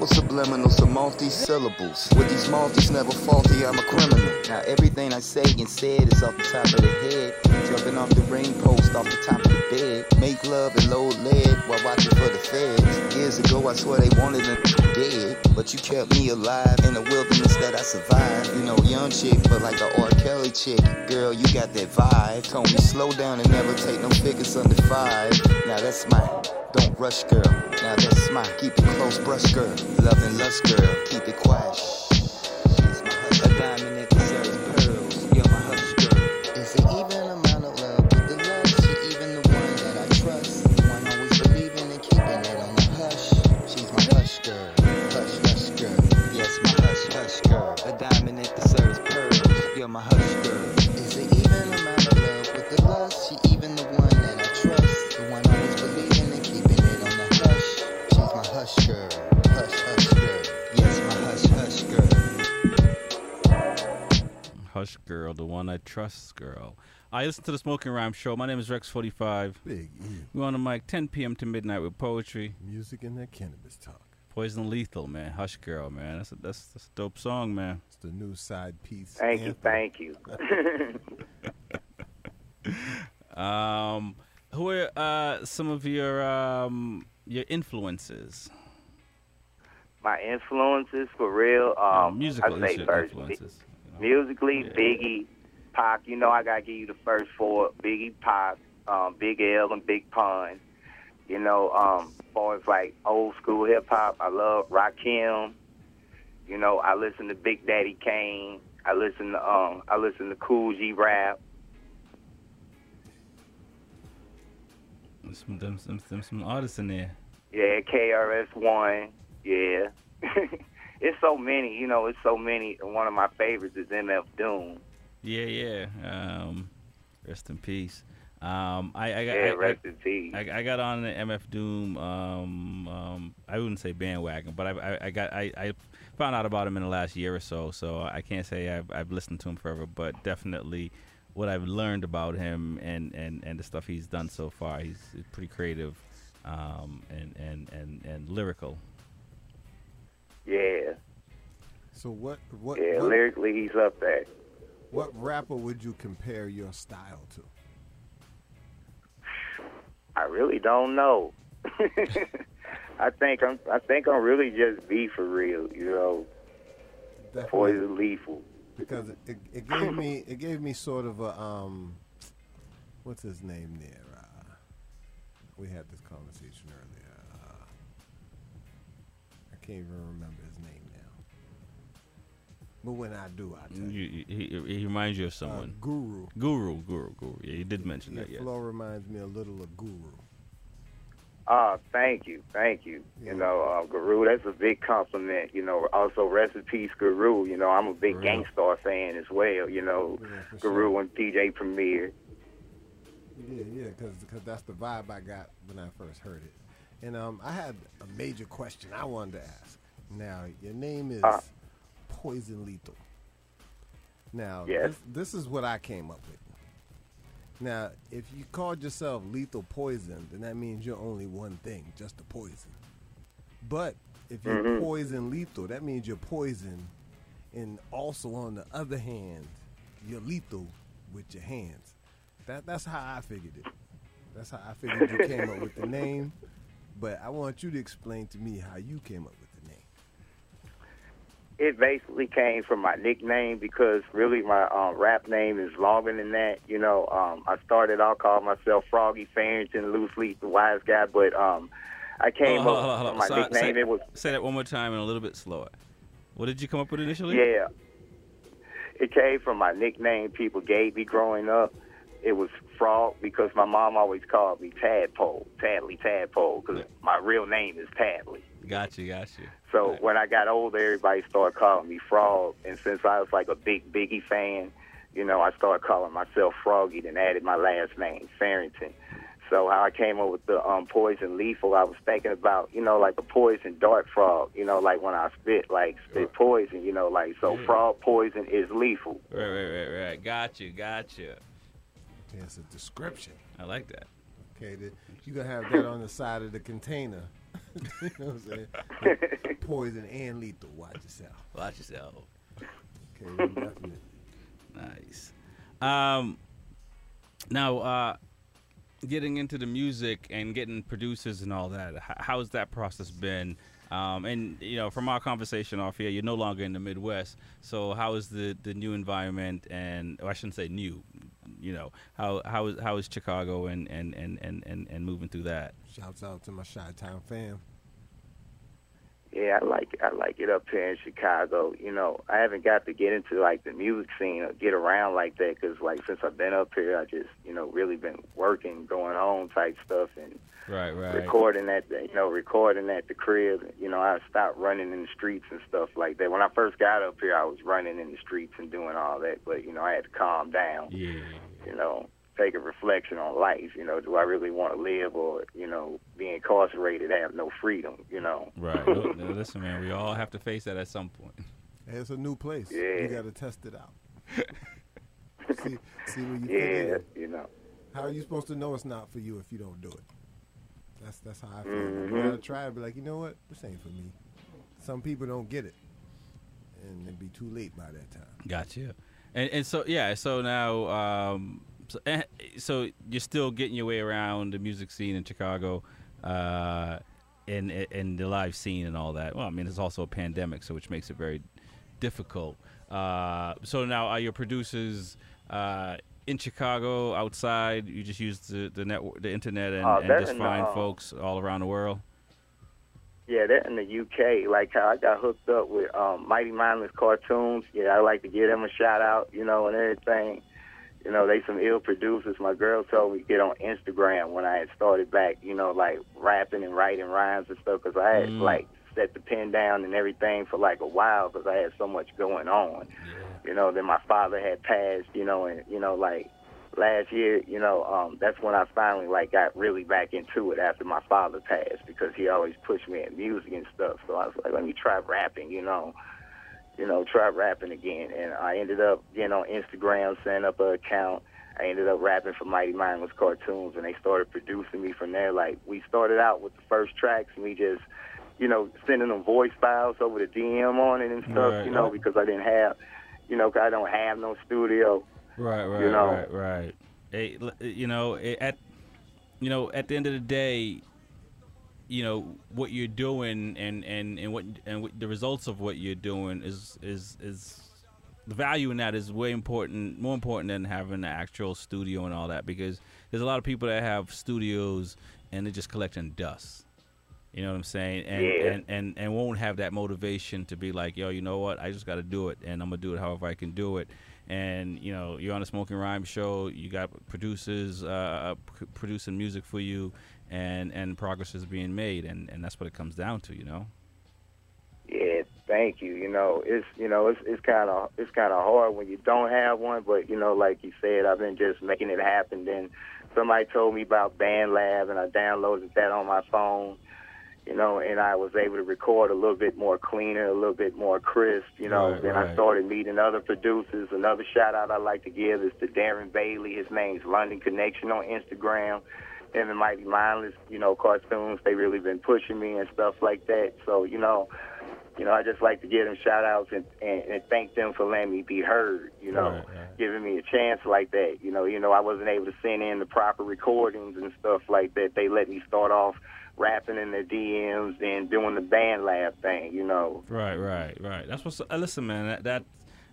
With subliminals to multi-syllables. With these multis never faulty, I'm a criminal. Now everything I say and said is off the top of the head. Jumping off the ring post, off the top of the bed. Make love and load lead while watching for the feds. Years ago, I swear they wanted them dead. But you kept me alive in the wilderness that I survived. You know, young chick, but like a R. Kelly chick. Girl, you got that vibe. Told me slow down and never take no figure. It's under five. Now that's mine. Don't rush, girl. Now that's mine. Keep it close, brush, girl. Love and lust, girl. Keep it quiet. She's my hush. A diamond that deserves pearls. You're my hush, girl. Is it even amount of love with the love? She even the one that I trust. The one always believing and keeping it on the hush. She's my hush, girl. Hush, hush, girl. Yes, my hush, hush, girl. A diamond that deserves pearls. You're my hush, girl. Is it even amount of love with the love? She even the one. Hush girl, hush, hush girl, yes, my hush, hush girl. Hush girl, the one I trust girl. I listen to the Smoking Rhyme Show. My name is Rex forty-five. Big E. We're on the mic ten p m to midnight with poetry. Music and that cannabis talk. Poison Lethal, man. Hush girl, man. That's a, that's, that's a dope song, man. It's the new side piece. Thank anthem. you, thank you. um, who are uh, some of your... Um, Your influences. My influences, for real. Um, yeah, I say first, influences, you know? Musically, yeah. Biggie, Pac. You know, I gotta give you the first four: Biggie, Pac, um, Big L, and Big Pun. You know, um, as far as like old school hip hop, I love Rakim. You know, I listen to Big Daddy Kane. I listen to um, I listen to Cool G rap. Some, some, some, some artists in there. Yeah, K R S One. Yeah. It's so many, you know, it's so many. One of my favorites is M F Doom. Yeah, yeah. Um, rest in peace. Um, I, I got yeah, rest in peace. I, I got on the M F Doom. Um, um, I wouldn't say bandwagon, but I, I, I got I, I found out about him in the last year or so. So I can't say I've, I've listened to him forever, but definitely what I've learned about him and, and, and the stuff he's done so far. He's pretty creative, um, and, and and and lyrical. Yeah. So what? What? Yeah, what, lyrically he's up there. What rapper would you compare your style to? I really don't know. I think I'm. I think I'm really just be for real, you know. Definitely. Poison Lethal. Because it, it gave me it gave me sort of a um, what's his name there? Uh, we had this conversation earlier. Uh, I can't even remember his name now. But when I do, I tell you. He, he, he reminds you of someone. Uh, Guru. Guru. Guru. Guru. Yeah, you did mention yeah, that. Yeah. Flo reminds me a little of Guru. Ah, uh, thank you, thank you. Yeah. You know, uh, Guru, that's a big compliment. You know, also rest in peace, Guru. You know, I'm a big Guru. Gangstar fan as well. You know, yeah, Guru sure. and D J Premier. Yeah, yeah, because because that's the vibe I got when I first heard it. And um, I had a major question I wanted to ask. Now, your name is uh, Poison Lethal. Now, yes. this, this is what I came up with. Now, if you called yourself Lethal Poison, then that means you're only one thing, just a poison. But if you're mm-hmm. Poison Lethal, that means you're poison. And also, on the other hand, you're lethal with your hands. That That's how I figured it. That's how I figured you came up with the name. But I want you to explain to me how you came up with the name. It basically came from my nickname because really my um, rap name is longer than that. You know, um, I started, I'll call myself Froggy Farrington, Loose Leaf, the Wise Guy, but um, I came oh, up with my so nickname. Say, it was, say that one more time and a little bit slower. What did you come up with initially? Yeah. It came from my nickname people gave me growing up. It was Frog because my mom always called me Tadpole, Tadley, Tadpole, because yeah. my real name is Tadley. Gotcha, gotcha. So right. when I got older, everybody started calling me Frog, and since I was like a big Biggie fan, you know, I started calling myself Froggy, then added my last name, Farrington. So how I came up with the um, Poison Lethal, I was thinking about, you know, like a poison dart frog, you know, like when I spit, like spit poison, you know, like, so yeah. frog poison is lethal. Right, right, right, right. Gotcha, gotcha. There's a description. I like that. Okay, the, you gonna have that on the side of the container. You know what I'm saying? Like poison and lethal. Watch yourself. Watch yourself. Okay, definitely. Nice. Um, now, uh, getting into the music and getting producers and all that, how's that process been? Um, and, you know, from our conversation off here, you're no longer in the Midwest. So how is the, the new environment and, or I shouldn't say new, you know, how how is, how is Chicago and, and, and, and, and moving through that? Shouts out to my Chi-Town fam. Yeah, I like, I like it up here in Chicago. You know, I haven't got to get into, like, the music scene or get around like that because, like, since I've been up here, I just, you know, really been working, going home type stuff and right, right. recording at, the, you know, recording at the crib. You know, I stopped running in the streets and stuff like that. When I first got up here, I was running in the streets and doing all that, but, you know, I had to calm down, yeah. you know. Take a reflection on life, you know, do I really want to live or, you know, be incarcerated, have no freedom, you know? Right. No, listen, man, we all have to face that at some point. Hey, it's a new place. Yeah. You got to test it out. see, see where you yeah, fit in. You know. How are you supposed to know it's not for you if you don't do it? That's that's how I feel. Mm-hmm. You got to try and be like, you know what? This ain't for me. Some people don't get it, and it'd be too late by that time. Gotcha. And, and so, yeah, so now... Um, So, so you're still getting your way around the music scene in Chicago, uh, and and the live scene and all that. Well, I mean, it's also a pandemic, so which makes it very difficult. Uh, so now, are your producers uh, in Chicago, outside? You just use the the, network, the internet, and, uh, and just find uh, folks all around the world. Yeah, they're in the U K. Like how I got hooked up with um, Mighty Mindless Cartoons. Yeah, I like to give them a shout out, you know, and everything. You know, they some ill producers. My girl told me to get on Instagram when I had started back, you know, like rapping and writing rhymes and stuff because I had, mm. like, set the pen down and everything for, like, a while because I had so much going on. Yeah. You know, then my father had passed, you know, and, you know, like, last year, you know, um, that's when I finally, like, got really back into it after my father passed, because he always pushed me at music and stuff. So I was like, let me try rapping, you know, you know, try rapping again. And I ended up getting on Instagram, setting up an account. I ended up rapping for Mighty Mindless Cartoons, and they started producing me from there. Like, we started out with the first tracks, and we just, you know, sending them voice files over the D M on it and stuff, right, you know, right. because I didn't have, you know, because I don't have no studio. Right, right, you know? right, right. It, you know, it, at you know, at the end of the day, you know what you're doing, and and and what and what the results of what you're doing is is is the value in that is way important, more important than having the actual studio and all that, because there's a lot of people that have studios and they're just collecting dust. You know what I'm saying? And, yeah. and, and, and won't have that motivation to be like, yo, you know what? I just got to do it, and I'm going to do it however I can do it. And, you know, you're on a Smoking Rhyme show. You got producers uh, producing music for you, and, and progress is being made. And, and that's what it comes down to, you know? Yeah, thank you. You know, it's, you know, it's, it's kind of, it's kind of hard when you don't have one. But, you know, like you said, I've been just making it happen. Then somebody told me about BandLab, and I downloaded that on my phone. You know, and I was able to record a little bit more cleaner, a little bit more crisp, you know. Right, then right. I started meeting other producers. Another shout-out I like to give is to Darren Bailey. His name's London Connection on Instagram. Him and Mighty Mindless, you know, Cartoons, they really been pushing me and stuff like that. So, you know, you know, I just like to give them shout-outs and, and, and thank them for letting me be heard, you know, right, right. giving me a chance like that. You know, you know, I wasn't able to send in the proper recordings and stuff like that. They let me start off rapping in their D Ms and doing the band lab thing, you know. Right, right, right. That's what's. Uh, listen, man, that, that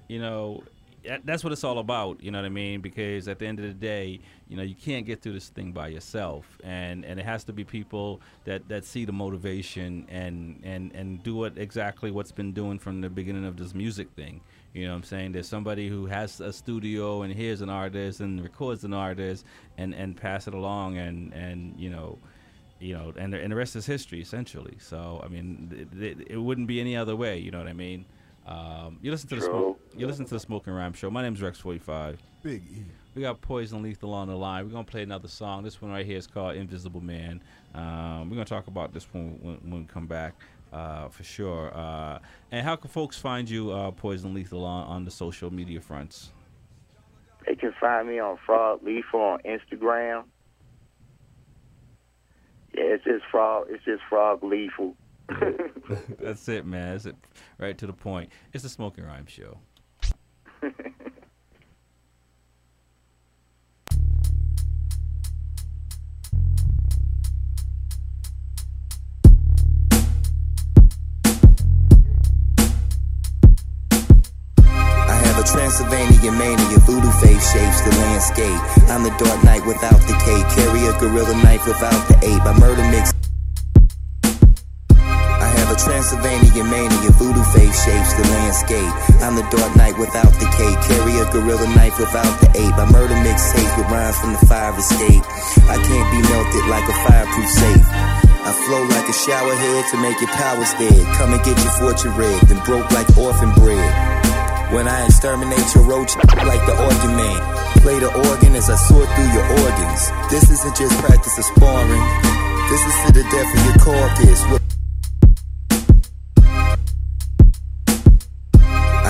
you know, that, that's what it's all about. You know what I mean? Because at the end of the day, you know, you can't get through this thing by yourself, and and it has to be people that that see the motivation and and and do what exactly what's been doing from the beginning of this music thing. You know what I'm saying? There's somebody who has a studio and hears an artist and records an artist and and pass it along, and and you know. You know, and the, and the rest is history, essentially. So, I mean, it, it, it wouldn't be any other way. You know what I mean? Um, you listen to the smoke, you listen to the Smoking Rhyme Show. My name's Rex forty-five. Big E. We got Poison Lethal on the line. We're gonna play another song. This one right here is called "Invisible Man." Um, we're gonna talk about this one when, when we come back, uh, for sure. Uh, and how can folks find you, uh, Poison Lethal, on, on the social media fronts? They can find me on Frog Lethal on Instagram. Yeah, it's just frog. It's just Frog Lethal. That's it, man. That's it. Right to the point. It's the Smoking Rhyme Show. Transylvania mania, voodoo face shapes the landscape. I'm the dark knight without the cape. Carry a gorilla knife without the ape. I murder mix. I have a Transylvania mania, voodoo face shapes the landscape. I'm the dark knight without the cape. Carry a gorilla knife without the ape. I murder mixtape with rhymes from the fire escape. I can't be melted like a fireproof safe. I flow like a shower head to make your powers dead. Come and get your fortune read, then broke like orphan bread. When I exterminate your roach like the organ man, play the organ as I sort through your organs. This isn't just practice of sparring. This is to the death of your carcass.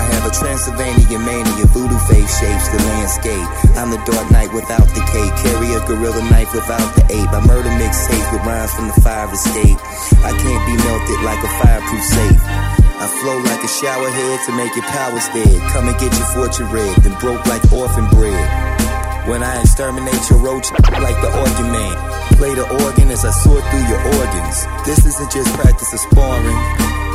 I have a Transylvania mania, voodoo face shapes the landscape. I'm the dark knight without the cape. Carry a gorilla knife without the ape. I murder mixtape with rhymes from the fire escape. I can't be melted like a fireproof safe. I flow like a shower head to make your powers dead. Come and get your fortune read, then broke like orphan bread. When I exterminate your roach like the organ man, play the organ as I sort through your organs. This isn't just practice of sparring.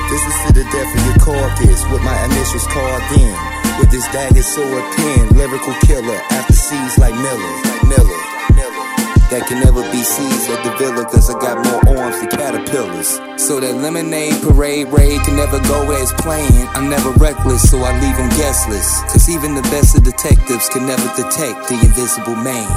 This is to the death of your carcass with my initials carved in. With this dagger, sword, pen, lyrical killer. After seeds like Miller, Miller, Miller. That can never be seized at the villa, cause I got more arms than caterpillars. So that lemonade parade raid can never go as planned. I'm never reckless, so I leave them guessless, cause even the best of detectives can never detect the invisible man.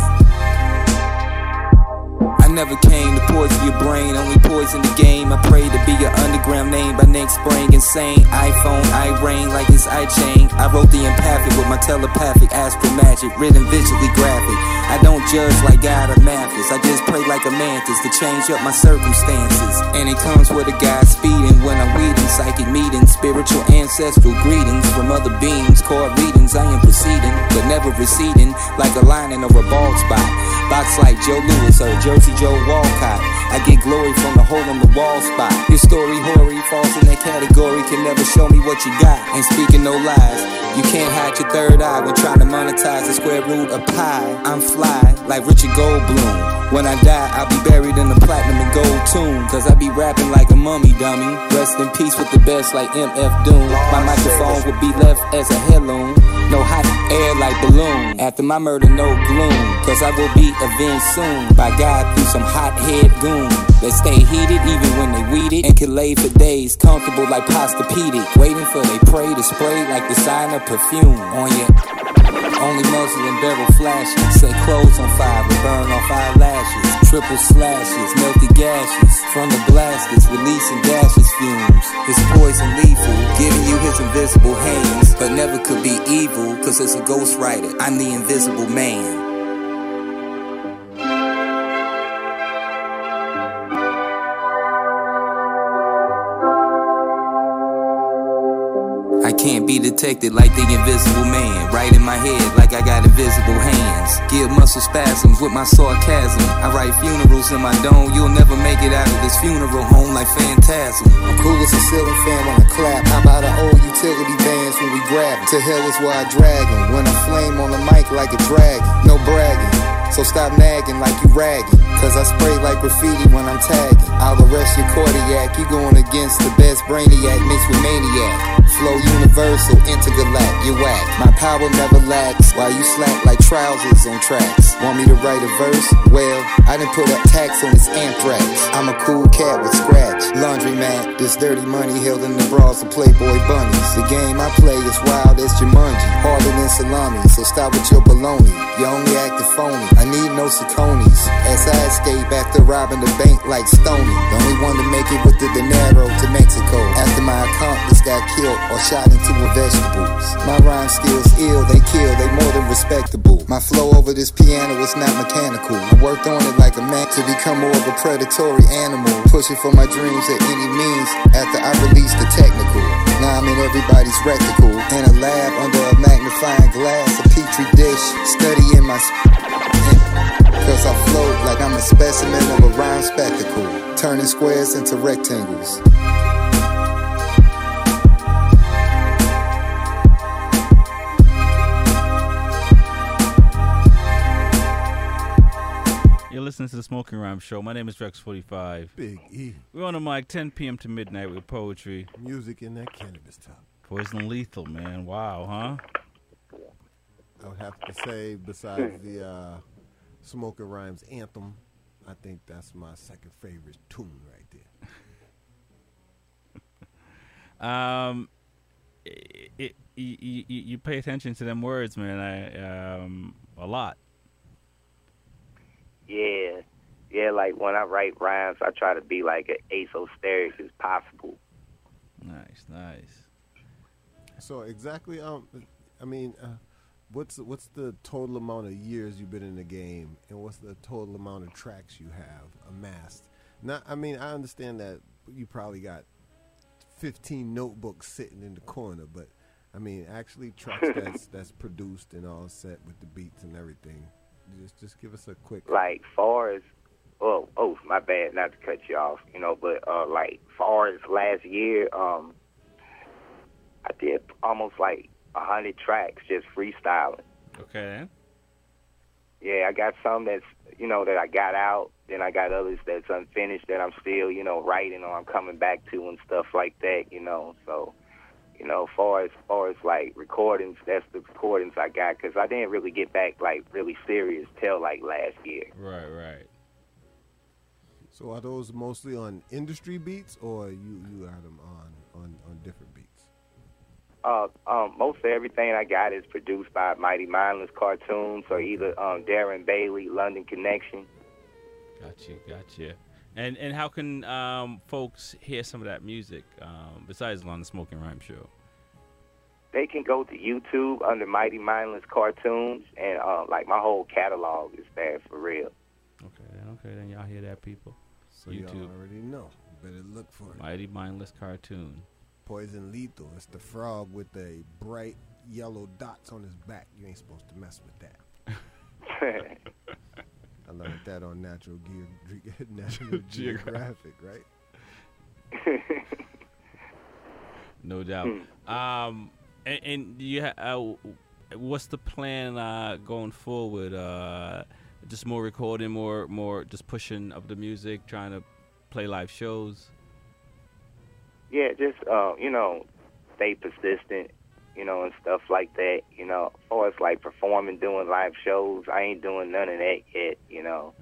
never came to poison your brain, only poison the game. I pray to be your underground name by next spring. Insane iPhone, I rain like it's iChain. I wrote the empathic with my telepathic astral magic, written visually graphic. I don't judge like God or Mathis, I just pray like a mantis to change up my circumstances. And it comes with a God's speeding when I'm weeding, psychic meetings, spiritual ancestral greetings from other beings, card readings. I am proceeding, but never receding, like a line in a bald spot. Box like Joe Lewis or Jersey Joe Walcott. I get glory from the hole in the wall spot. Your story, hoary, falls in that category. Can never show me what you got. Ain't speaking no lies. You can't hide your third eye when trying to monetize the square root of pi. I'm fly like Richard Goldblum. When I die, I'll be buried in a platinum and gold tomb. Cause I be rapping like a mummy dummy. Rest in peace with the best like M F Doom. My microphone would be left as a heirloom. No hot air like balloon. After my murder, no gloom. Cause I will be avenged soon by God through some hot-head goon. They stay heated even when they weeded, and can lay for days, comfortable like postopedic, waiting for they prey to spray like the sign of perfume on your. Only muzzle and barrel flashing. Set clothes on fire but burn off eyelashes. Triple slashes, melted gashes from the blasters, releasing gaseous fumes. It's poison lethal, giving you his invisible hands, but never could be evil, cause as a ghostwriter, I'm the invisible man. Can't be detected like the invisible man. Right in my head like I got invisible hands. Give muscle spasms with my sarcasm. I write funerals in my dome. You'll never make it out of this funeral home like Phantasm. I'm cool as a ceiling fan when I clap. How about an old utility bands when we grab? To hell is where I drag em. When I flame on the mic like a dragon. No bragging, so stop nagging like you ragging. Cause I spray like graffiti when I'm tagging. I'll arrest your cardiac. You going against the best brainiac mixed with maniac. Flow universal, intergalactic, you whack. My power never lacks while you slack like trousers on tracks. Want me to write a verse? Well, I done put up tax on this anthrax. I'm a cool cat with scratch. Laundry mat, this dirty money held in the bras of Playboy bunnies. The game I play is wild as Jumanji, harder than salami, so stop with your baloney. You only act a phony. I need no Siconis as I escape after robbing the bank like Stoney. The only one to make it with the dinero to Mexico after my accomplice got killed or shot into a vegetables. My rhyme skills ill, they kill, they more than respectable. My flow over this piano is not mechanical. I worked on it like a man to become more of a predatory animal, pushing for my dreams at any means after I released the technical. Now I'm in everybody's reticle, in a lab under a magnifying glass, a petri dish, studying my sp- cause I float like I'm a specimen of a rhyme spectacle, turning squares into rectangles. You're listening to the Smoking Rhyme Show. My name is Rex forty-five. Big E. We're on the mic ten p.m. to midnight with poetry, music, and that cannabis talk. Poison Lethal, man. Wow, huh? I would have to say, besides the... Uh, Smoking Rhymes anthem, I think that's my second favorite tune right there. um, it, it, you, you, you pay attention to them words, man. I um a lot. Yeah, yeah. Like when I write rhymes, I try to be like as esoteric as possible. Nice, nice. So exactly, um, I mean. Uh, What's what's the total amount of years you've been in the game, and what's the total amount of tracks you have amassed? Now, I mean, I understand that you probably got fifteen notebooks sitting in the corner, but I mean, actually tracks that's that's produced and all set with the beats and everything. Just just give us a quick like far as oh oh my bad, not to cut you off, you know, but uh, like far as last year, um, I did almost like one hundred tracks just freestyling. Okay. Yeah, I got some that's, you know, that I got out. Then I got others that's unfinished that I'm still, you know, writing or I'm coming back to and stuff like that, you know. So, you know, far as far as like recordings, that's the recordings I got, because I didn't really get back like really serious till like last year. Right, right. So are those mostly on industry beats, or you you had them on on on different beats? Uh, um, most of everything I got is produced by Mighty Mindless Cartoons, or either um, Darren Bailey, London Connection. Gotcha, gotcha. And and how can um, folks hear some of that music um, besides on the Smoking Rhyme Show? They can go to YouTube under Mighty Mindless Cartoons, and uh, like my whole catalog is there for real. Okay, okay, then y'all hear that, people. So YouTube. You already know. Better look for it. Mighty Mindless Cartoon. Poison Lethal. It's the frog with the bright yellow dots on his back. You ain't supposed to mess with that. I learned that on Natural, Ge Natural Geographic, right? No doubt. Hmm. Um, and, and you, ha uh, what's the plan uh, going forward? Uh, just more recording, more, more, just pushing up the music, trying to play live shows. Yeah, just uh, you know, stay persistent, you know, and stuff like that. You know, or it's like performing, doing live shows. I ain't doing none of that yet, you know.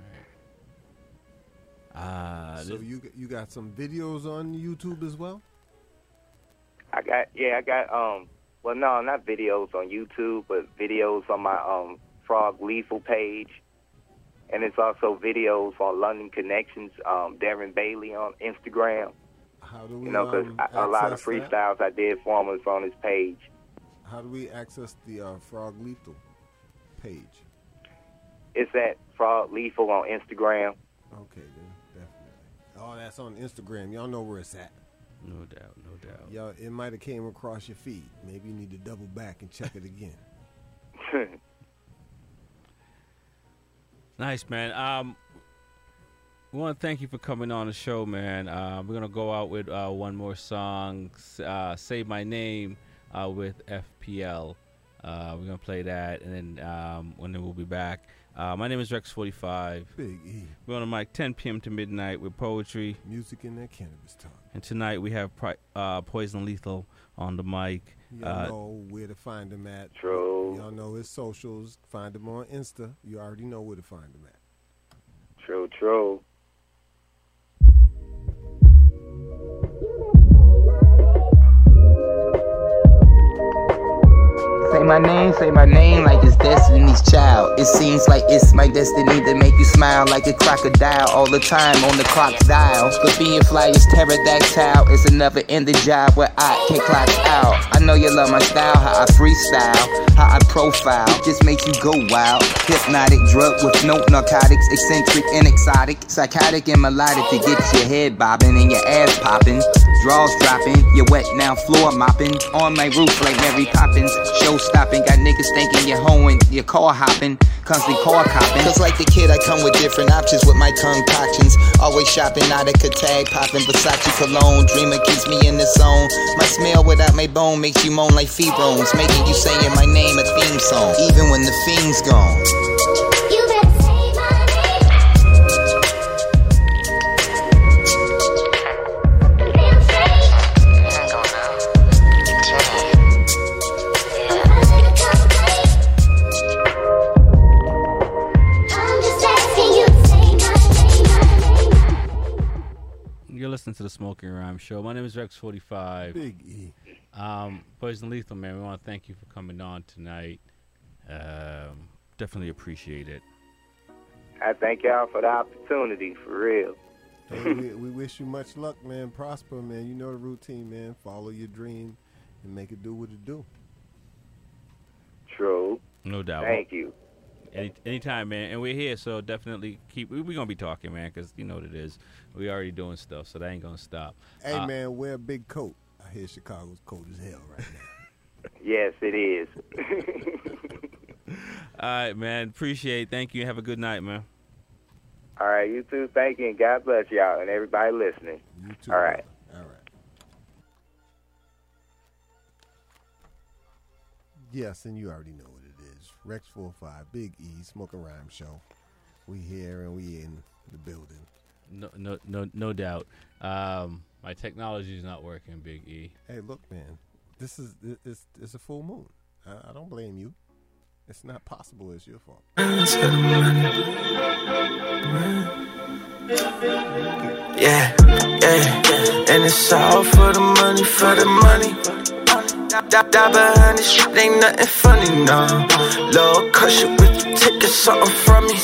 Uh, so you you got some videos on YouTube as well? I got yeah, I got um. Well, no, not videos on YouTube, but videos on my um Frog Lethal page. And it's also videos on London Connections, um, Darren Bailey on Instagram. How do we, you know, because um, a lot of freestyles that? I did for him was on his page. How do we access the uh, Frog Lethal page? It's at Frog Lethal on Instagram. Okay, then, definitely. Oh, that's on Instagram. Y'all know where it's at. No doubt, no doubt. Y'all, it might have came across your feed. Maybe you need to double back and check it again. Nice, man. Um, we want to thank you for coming on the show, man. Uh, we're going to go out with uh, one more song, uh, Say My Name uh, with F P L. Uh, we're going to play that, and then um, when we'll be back. Uh, my name is Rex forty-five. Big E. We're on the mic ten P M to midnight with poetry, music, and that cannabis talk. And tonight we have pri uh, Poison Lethal on the mic. Y'all uh, know where to find him at. True. Y'all know his socials. Find him on Insta. You already know where to find him at. True, true. Say my name, say my name like it's destiny's child. It seems like it's my destiny to make you smile like a crocodile all the time on the clock dial. But being fly is pterodactyl. It's another end of job where I can't clock out. I know you love my style, how I freestyle, how I profile. Just make you go wild. Hypnotic drug with no narcotics. Eccentric and exotic. Psychotic and melodic to get your head bobbing and your ass popping. Draws dropping. You're wet now, floor mopping. On my roof like Mary Poppins. Show stopping, got niggas thinking you're hoeing, your car hopping, constantly car copping. Cause like the kid, I come with different options with my concoctions. Always shopping, Nautica tag popping, Versace cologne. Dreamer keeps me in the zone. My smell without my bone makes you moan like fee bones, making you saying my name a theme song, even when the fiend's gone. You better say my to the Smoking Rhyme Show. My name is Rex forty-five. Big E. Um, Poison Lethal, man, we want to thank you for coming on tonight. Um, definitely appreciate it. I thank y'all for the opportunity, for real. Hey, we, we wish you much luck, man. Prosper, man. You know the routine, man. Follow your dream and make it do what it do. True. No doubt. Thank you. Any, anytime, man, and we're here, so definitely keep. We're gonna be talking, man, because you know what it is. We already doing stuff, so that ain't gonna stop. Hey, uh, man, wear a big coat. I hear Chicago's cold as hell right now. Yes, it is. All right, man. Appreciate. Thank you. Have a good night, man. All right, you too. Thank you, and God bless y'all and everybody listening. You too. All right. Brother. All right. Yes, and you already know it. Rex forty-five, Big E, Smoking Rhyme Show. We here and we in the building. No, no, no, no doubt. Um, my technology's not working, Big E. Hey, look, man, this is it's it's a full moon. I, I don't blame you. It's not possible. It's your fault. Yeah, yeah, and it's all for the money, for the money. Die, die behind this shit, ain't nothing funny, no. Lil' crush it with you, taking something from me.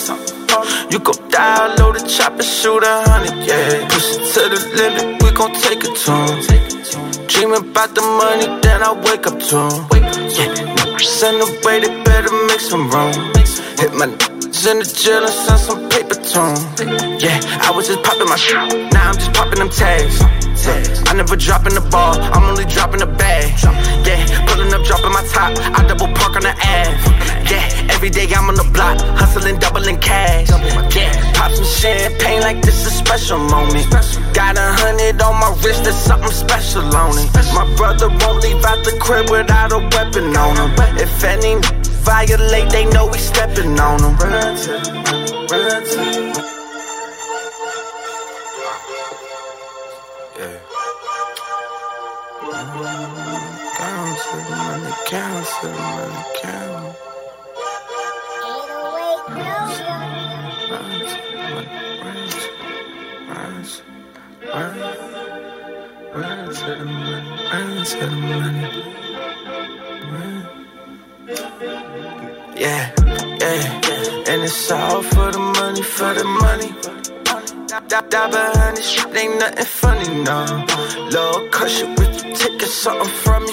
You gon' die, load a chopper, shoot a hundred, yeah. Push it to the limit, we gon' take it to em. Dreamin' about the money, then I wake up to em. Yeah, send away, they better make some room. Hit my niggas in the jail and send some paper to em. Yeah, I was just poppin' my shit, now I'm just poppin' them tags. I never dropping the ball, I'm only dropping the bag. Yeah, pulling up, dropping my top, I double park on the Ave. Yeah, every day I'm on the block, hustling, doubling cash. Yeah, pop some champagne like this is a special moment. Got a hundred on my wrist, there's something special on it. My brother won't leave out the crib without a weapon on him. If any violate, they know we stepping on them. Run to, run to. Cancel, man, cancel. Yeah, yeah, and it's all for the money, for the money. Die behind this shit, ain't nothing funny, no. Lord, crush it with you, taking something from me.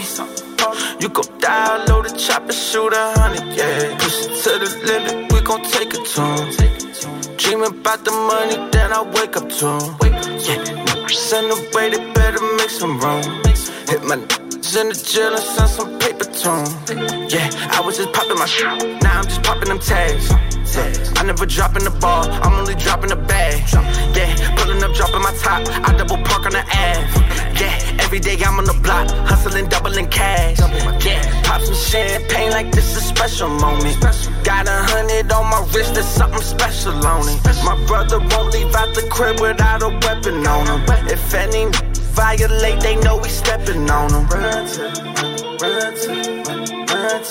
You gon' die, load a chopper, shoot a hundred, yeah. Push it to the limit, we gon' take it to em. Dreamin' about the money, then I wake up to em. Yeah, send away, they better make some room. Hit my niggas in the jail and send some paper to em. Yeah, I was just poppin' my shit, now I'm just poppin' them tags. I never dropping the ball, I'm only dropping the bag. Yeah, pulling up, dropping my top, I double park on the Ave. Yeah, every day I'm on the block, hustling, doubling cash. Yeah, pop some champagne like this is a special moment. Got a hundred on my wrist, there's something special on it. My brother won't leave out the crib without a weapon on him. If any violate, they know we stepping on him. Run to, run to, run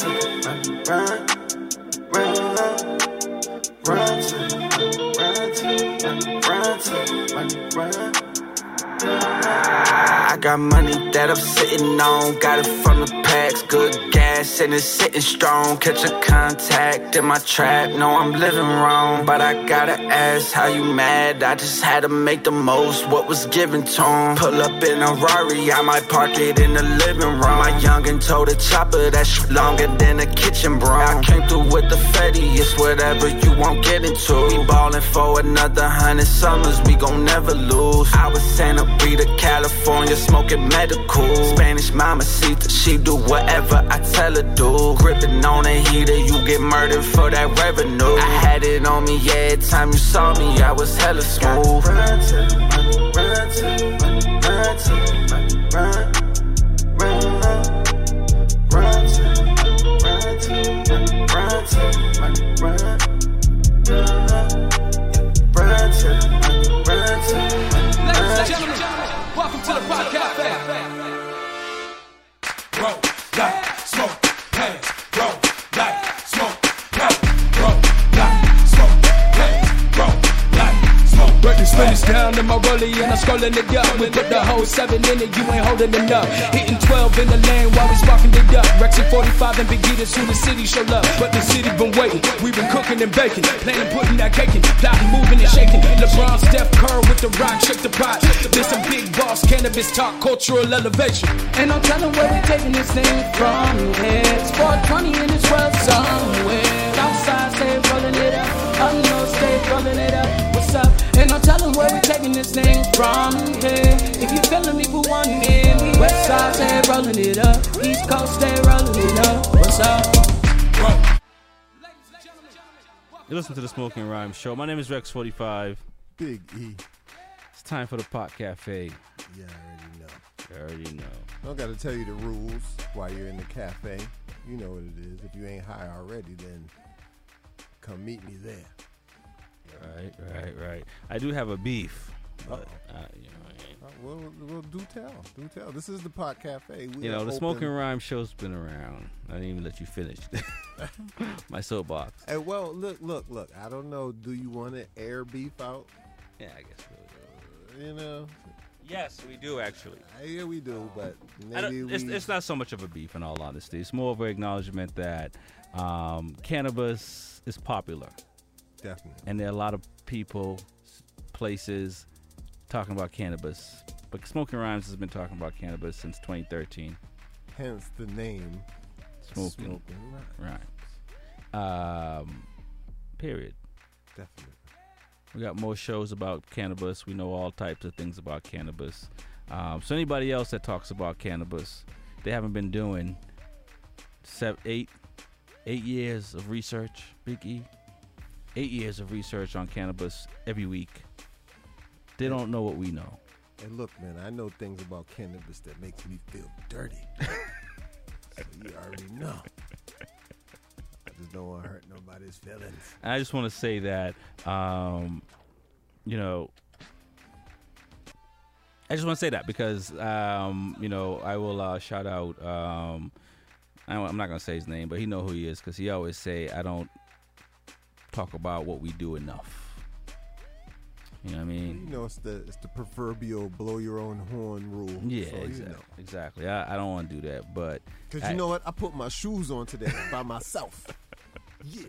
to, run, run, run, run. Run to, run to, run to, run to, run to. I got money that I'm sitting on. Got it from the packs, good gas, and it's sitting strong. Catch a contact in my trap, no, I'm living wrong. But I gotta ask, how you mad? I just had to make the most what was given to him. Pull up in a Rari, I might park it in the living room. My youngin' told a chopper that shit longer than a kitchen broom. I came through with the fatty, it's whatever you won't get into. We ballin' for another hundred summers, we gon' never lose. I was Santa Rita, California, smoking medical. Spanish mama mamacita, she do whatever I tell her do. Gripping on a heater, you get murdered for that revenue. I had it on me, yeah, time you saw me, I was hella smooth. Run to, run, run to, run to, run, run, run to, run to, run to, run, run to, run to. Ladies and gentlemen, welcome to the Rock Cafe. Roll, die, smoke, pass, roll, die, smoke, pass, roll, die, smoke, pass, roll, die, smoke. Break the spinach down in my rollie and I'm scrolling it up. We put the whole seven in it, you ain't holding it up. Hitting twelve in the lane while we sparking it up. Rex forty-five and Big E, that's who the city show love. But the city been waiting, we been cooking and baking, planning, putting that cake in, plotting, moving and shaking. LeBron, Steph, Curry with the rock, shook the pot. This a big boss, cannabis talk, cultural elevation. And I'm telling where we taking this thing from here. It's four twenty and it's worth somewhere. Outside, stay rolling it up. Up north, stay rolling it up. What's up? And I'm telling where we taking this thing from here. If you feeling me for one minute, west side, stay rolling it up. East Coast, stay rolling it up. What's up? You listen to the Smoking Rhyme Show. My name is Rex forty-five. Big E. It's time for the Pot Cafe. Yeah, I already know. I already know. I don't got to tell you the rules while you're in the cafe. You know what it is. If you ain't high already, then come meet me there. Right, right, right. I do have a beef. But I, you know, I ain't. Uh, well, well, do tell. Do tell. This is the Pot Cafe. We you know, the open... Smoking Rhyme Show's been around. I didn't even let you finish my soapbox. Hey, well, look, look, look. I don't know. Do you want to air beef out? Yeah, I guess we do. You know? Yes, we do, actually. Yeah, we do, but maybe we... It's, it's not so much of a beef, in all honesty. It's more of an acknowledgement that um, cannabis is popular. Definitely. And there are a lot of people, places, talking about cannabis. But Smoking Rhymes has been talking about cannabis since twenty thirteen. Hence the name Smoking, Smoking Rhymes. Right. Um, period. Definitely. We got more shows about cannabis. We know all types of things about cannabis. Um, so anybody else that talks about cannabis, they haven't been doing seven, eight, eight years of research, Big E. Eight years of research on cannabis every week. They don't know what we know. And look, man, I know things about cannabis that makes me feel dirty. So you already know. I just don't want to hurt nobody's feelings. And I just want to say that, um, you know, I just want to say that because, um, you know, I will uh, shout out, um, I don't, I'm not going to say his name, but he know who he is because he always say, I don't talk about what we do enough. You know what I mean? You know, it's the it's the proverbial blow your own horn rule. Yeah, so, exactly. You know. Exactly. I, I don't want to do that, but because you know what, I put my shoes on today by myself. Yeah.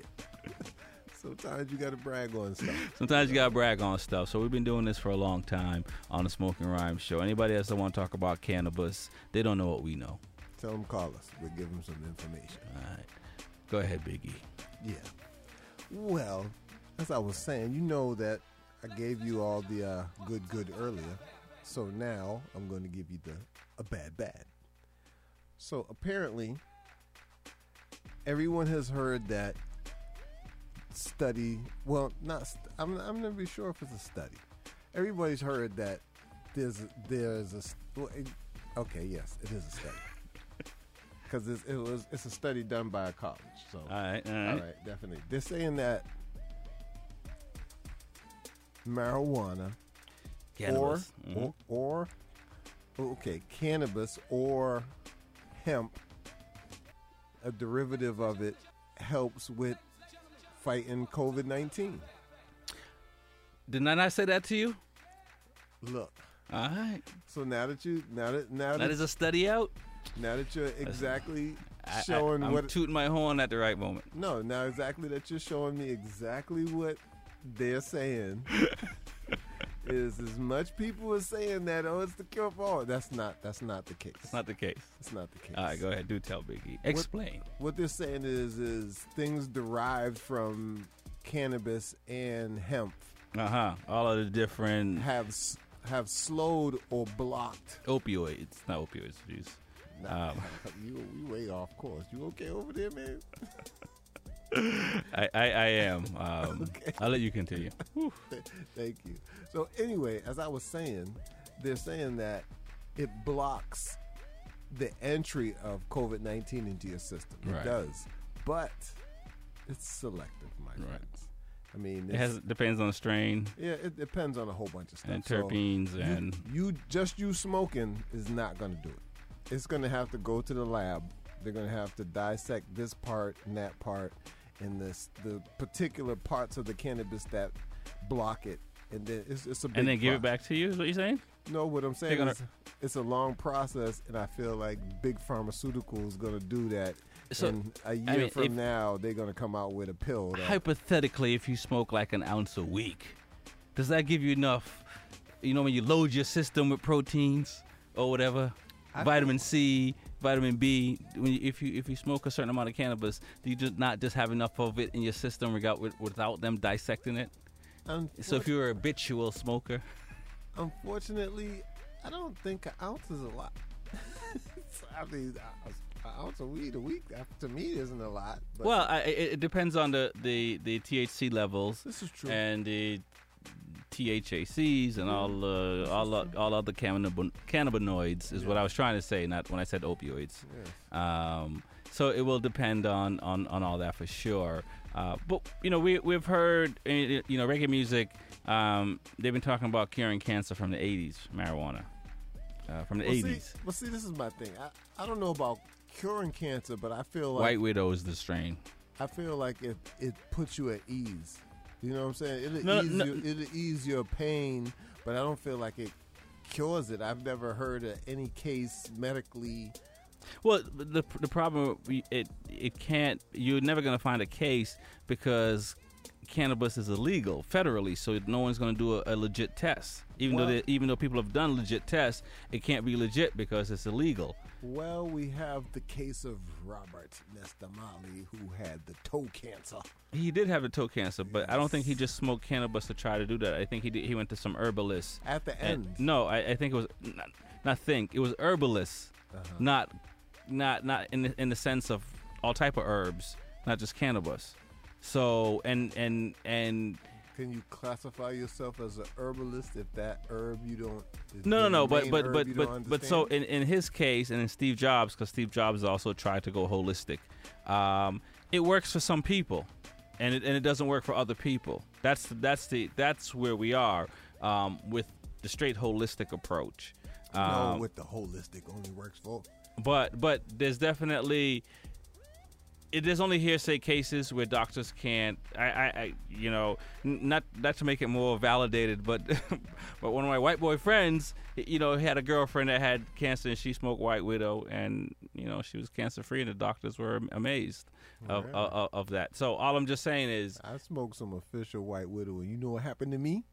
Sometimes you got to brag on stuff. Sometimes you got to brag on stuff. So we've been doing this for a long time on the Smoking Rhymes show. Anybody else that want to talk about cannabis, they don't know what we know. Tell them call us. We'll give them some information. All right. Go ahead, Biggie. Yeah. Well, as I was saying, you know that I gave you all the uh, good, good earlier. So now I'm going to give you the a bad, bad. So apparently, everyone has heard that study. Well, not. St- I'm. I'm not really sure if it's a study. Everybody's heard that there's there's a. Well, it, okay, yes, it is a study. Because it was it's a study done by a college. So all right, all right, all right, definitely. They're saying that marijuana or, mm-hmm. or or okay cannabis or hemp, a derivative of it, helps with fighting COVID nineteen. Didn't I not say that to you? Look, all right, so now that you now that now that, that is a study out, now that you're exactly I, showing I, I'm what tooting my horn at the right moment. No, now exactly that you're showing me exactly what they're saying is as much people are saying that, oh, it's the cure for all. That's not that's not the case. It's not the case. It's not the case. All right, go ahead. Do tell, Biggie. Explain. What, what they're saying is is things derived from cannabis and hemp. Uh huh. All of the different have have slowed or blocked opioids. Not opioids. Jeez. Nah, um, you you way off course. You okay over there, man? I, I, I am. Um, okay. I'll let you continue. Thank you. So anyway, as I was saying, they're saying that it blocks the entry of COVID nineteen into your system. It right. does. But it's selective, my right. friends. I mean, it has, depends on the strain. Yeah, it depends on a whole bunch of stuff. And terpenes. So and you, you just you smoking is not going to do it. It's going to have to go to the lab. They're going to have to dissect this part and that part and this, the particular parts of the cannabis that block it. And then it's, it's a big And then give process. It back to you is what you're saying? No, what I'm saying gonna... is it's a long process, and I feel like big pharmaceuticals going to do that. So, and a year I mean, from if, now, they're going to come out with a pill. That, hypothetically, if you smoke like an ounce a week, does that give you enough, you know, when you load your system with proteins or whatever, I vitamin think, C, vitamin B, when you, if you if you smoke a certain amount of cannabis, do you just not just have enough of it in your system without, without them dissecting it? So if you're a habitual smoker? Unfortunately, I don't think an ounce is a lot. I mean, an ounce of weed a week, to me, isn't a lot. But well, I, it depends on the, the, the T H C levels. This is true. And the T H A Cs and all uh, all uh, all other cannabinoids is yeah. what I was trying to say, not when I said opioids. Yes. Um, so it will depend on, on, on all that for sure. Uh, but you know, we we've heard you know reggae music. Um, they've been talking about curing cancer from the eighties, marijuana uh, from the well, eighties. See, well, see, this is my thing. I, I don't know about curing cancer, but I feel like White Widow is the strain. I feel like it it puts you at ease. You know what I'm saying? It'll, no, ease, no. Your, it'll ease your pain, but I don't feel like it cures it. I've never heard of any case medically. Well, the the problem, it, it can't, you're never going to find a case because cannabis is illegal federally, so no one's going to do a, a legit test. Even well, though they, even though people have done legit tests, it can't be legit because it's illegal. Well, we have the case of Robert Nestamali, who had the toe cancer. He did have the toe cancer, but yes. I don't think he just smoked cannabis to try to do that. I think he did, he went to some herbalist. At the end? And, no, I, I think it was not, not think it was herbalist, uh-huh. not not not in the, in the sense of all type of herbs, not just cannabis. So and and and can you classify yourself as a herbalist if that herb you don't? No, no, no. But but but but but so in, in his case and in Steve Jobs, because Steve Jobs also tried to go holistic, um, it works for some people, and it and it doesn't work for other people. That's that's the that's where we are um, with the straight holistic approach. Um, no, with the holistic only works for. But but there's definitely. It is only hearsay cases where doctors can't. I, I, I you know, not not to make it more validated, but but one of my white boy friends, you know, had a girlfriend that had cancer and she smoked White Widow, and you know she was cancer free, and the doctors were amazed of, yeah. of, of of that. So all I'm just saying is, I smoked some official White Widow, and you know what happened to me?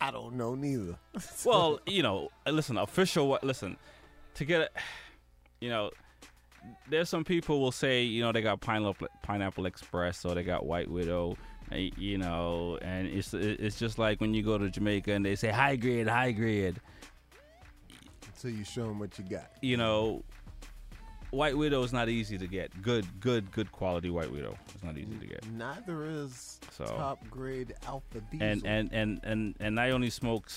I don't know neither. Well, you know, listen, official. Listen, to get, a, you know. There's some people will say, you know, they got Pineapple, Pineapple Express or they got White Widow, you know, and it's it's just like when you go to Jamaica and they say high grade, high grade. Until you show them what you got. You know, White Widow is not easy to get. Good, good, good quality White Widow. It's not easy to get. Neither is so, top grade Alpha Diesel. And, and, and, and, and I only smoke,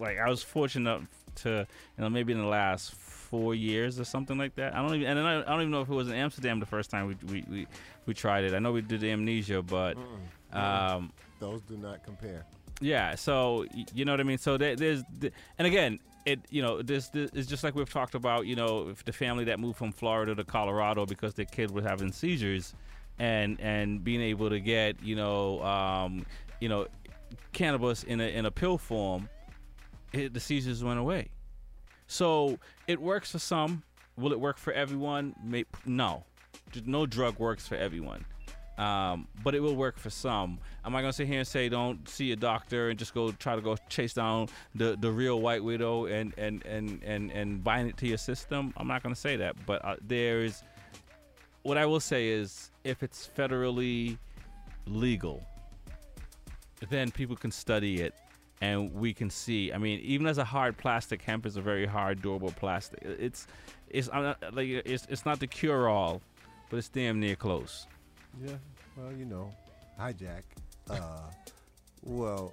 like I was fortunate to, you know, maybe in the last four years or something like that. I don't even, and I don't even know if it was in Amsterdam the first time we we, we, we tried it. I know we did Amnesia, but mm-mm. um, those do not compare. Yeah, so you know what I mean. So there, there's, and again, it you know this, this is just like we've talked about. You know, if the family that moved from Florida to Colorado because their kid was having seizures, and and being able to get you know um, you know cannabis in a in a pill form, it, the seizures went away. So it works for some. Will it work for everyone? May, no. No drug works for everyone. Um, but it will work for some. Am I going to sit here and say don't see a doctor and just go try to go chase down the, the real White Widow and, and, and, and, and bind it to your system? I'm not going to say that. But uh, there is – what I will say is if it's federally legal, then people can study it. And we can see. I mean, even as a hard plastic, hemp is a very hard, durable plastic. It's, it's I'm not, like it's, it's not the cure-all, but it's damn near close. Yeah. Well, you know, hi Jack. Uh, well,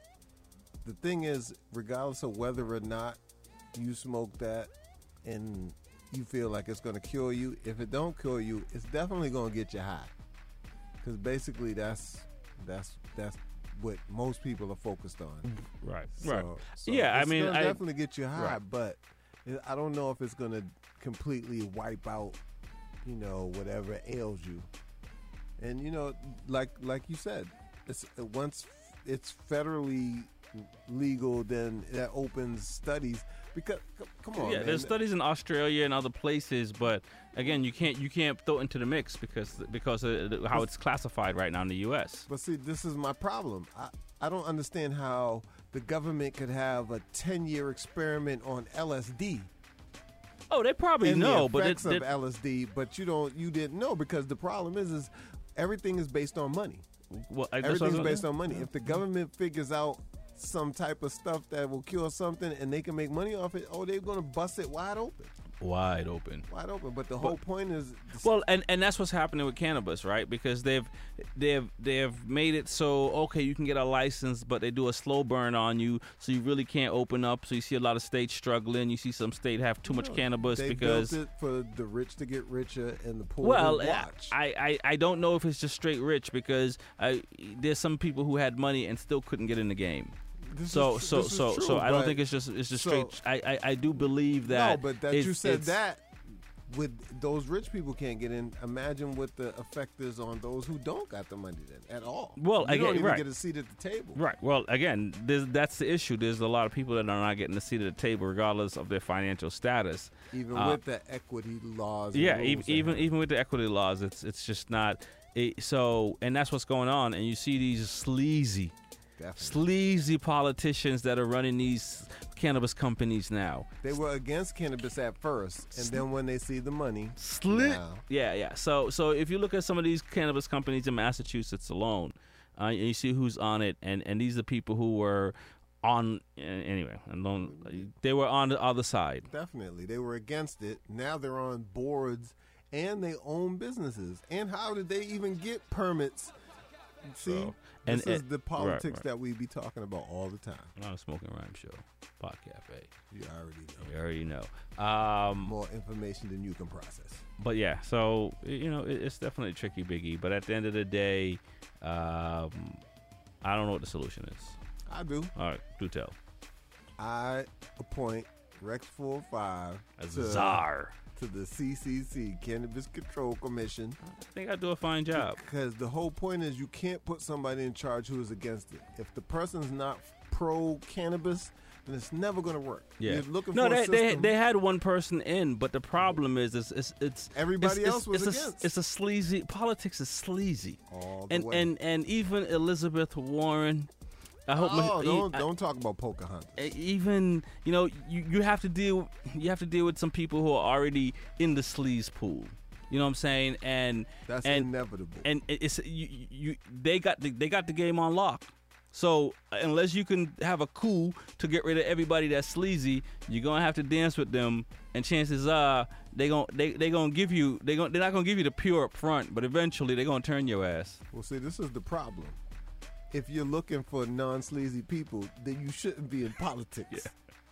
the thing is, regardless of whether or not you smoke that, and you feel like it's going to cure you, if it don't cure you, it's definitely going to get you high. Because basically, that's that's that's. what most people are focused on, right? So, right. So yeah, it's I mean, I definitely get you high, right. But I don't know if it's gonna completely wipe out, you know, whatever ails you. And you know, like like you said, it's once it's federally legal, then that opens studies. Because come on, yeah, man. There's studies in Australia and other places, but again, you can't you can't throw it into the mix because because of how it's classified right now in the U S. But see, this is my problem. I, I don't understand how the government could have a ten year experiment on L S D. Oh, they probably and know, the effects but it, of L S D, but you don't you didn't know because the problem is is everything is based on money. Well, I, everything's based on money. If the government figures out some type of stuff that will cure something and they can make money off it, oh, they're going to bust it wide open. Wide open. Wide open. But the but, whole point is... Well, and, and that's what's happening with cannabis, right? Because they've they've they've made it so, okay, you can get a license, but they do a slow burn on you, so you really can't open up. So you see a lot of states struggling. You see some states have too much no, cannabis they because... They built it for the rich to get richer and the poor well, to watch. Well, I, I, I don't know if it's just straight rich because I, there's some people who had money and still couldn't get in the game. This so is, so so true, so I don't think it's just it's just so, straight. I, I I do believe that. No, but that you said that with those rich people can't get in. Imagine what the effect is on those who don't got the money then at all. Well, you again, don't even right. get a seat at the table. Right. Well, again, that's the issue. There's a lot of people that are not getting a seat at the table, regardless of their financial status. Even uh, with the equity laws. Yeah. Even even, even with the equity laws, it's it's just not. It, so, and that's what's going on. And you see these sleazy, Definitely. sleazy politicians that are running these cannabis companies now. They were against cannabis at first, and then when they see the money, slit. Now. Yeah, yeah. So, so if you look at some of these cannabis companies in Massachusetts alone, uh, and you see who's on it, and and these are people who were on anyway. And they were on the other side. Definitely, they were against it. Now they're on boards. And they own businesses. And how did they even get permits? See, so, and, this and, is the politics right, right. that we be talking about all the time. On the Smoking Rhyme Show, Pod Cafe. You already know. You already know. Um, More information than you can process. But yeah, so you know, it, it's definitely tricky, Biggie. But at the end of the day, um, I don't know what the solution is. I do. All right, do tell. I appoint Rex forty-five as to- czar. to the C C C, Cannabis Control Commission. I think I do a fine job. Because the whole point is you can't put somebody in charge who is against it. If the person's not pro-cannabis, then it's never going to work. Yeah. You're looking no, for they, a system. No, they, they had one person in, but the problem is it's... it's, it's Everybody it's, else it's, was it's against. A, it's a sleazy... Politics is sleazy. All the and, way. And, and even Elizabeth Warren... I hope. Oh, my, don't I, don't talk about Pocahontas. Even you know you, you have to deal you have to deal with some people who are already in the sleaze pool. You know what I'm saying? And that's and, inevitable. And it's you, you they got the, they got the game on lock. So unless you can have a coup to get rid of everybody that's sleazy, you're gonna have to dance with them. And chances are they gon' they they gonna give you they gonna, they're not gonna give you the pure up front, but eventually they're gonna turn your ass. Well, see, this is the problem. If you're looking for non-sleazy people, then you shouldn't be in politics.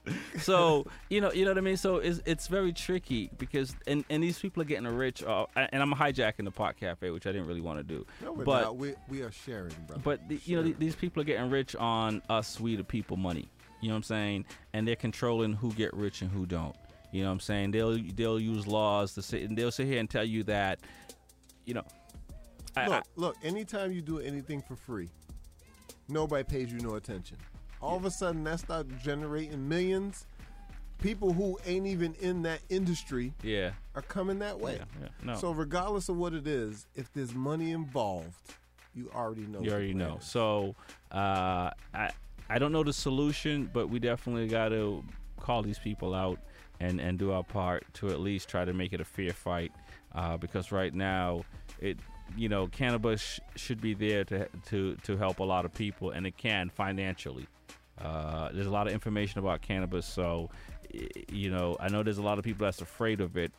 Yeah. So, you know, you know what I mean? So it's it's very tricky because, and, and these people are getting rich, uh, and I'm hijacking the Pot Cafe, which I didn't really want to do. No, we're but, not. We, we are sharing, brother. But, the, you know, th- these people are getting rich on us, we the people, money. You know what I'm saying? And they're controlling who get rich and who don't. You know what I'm saying? They'll they'll use laws to sit, and they'll sit here and tell you that, you know. I, look, I, look, anytime you do anything for free, nobody pays you no attention. All yeah. of a sudden, that starts generating millions. People who ain't even in that industry yeah. are coming that way. Yeah, yeah. No. So regardless of what it is, if there's money involved, you already know. You already know. Is. So uh, I I don't know the solution, but we definitely got to call these people out and, and do our part to at least try to make it a fair fight uh, because right now it... You know, cannabis sh- should be there to to to help a lot of people, and it can financially. Uh, there's a lot of information about cannabis, so you know, I know there's a lot of people that's afraid of it,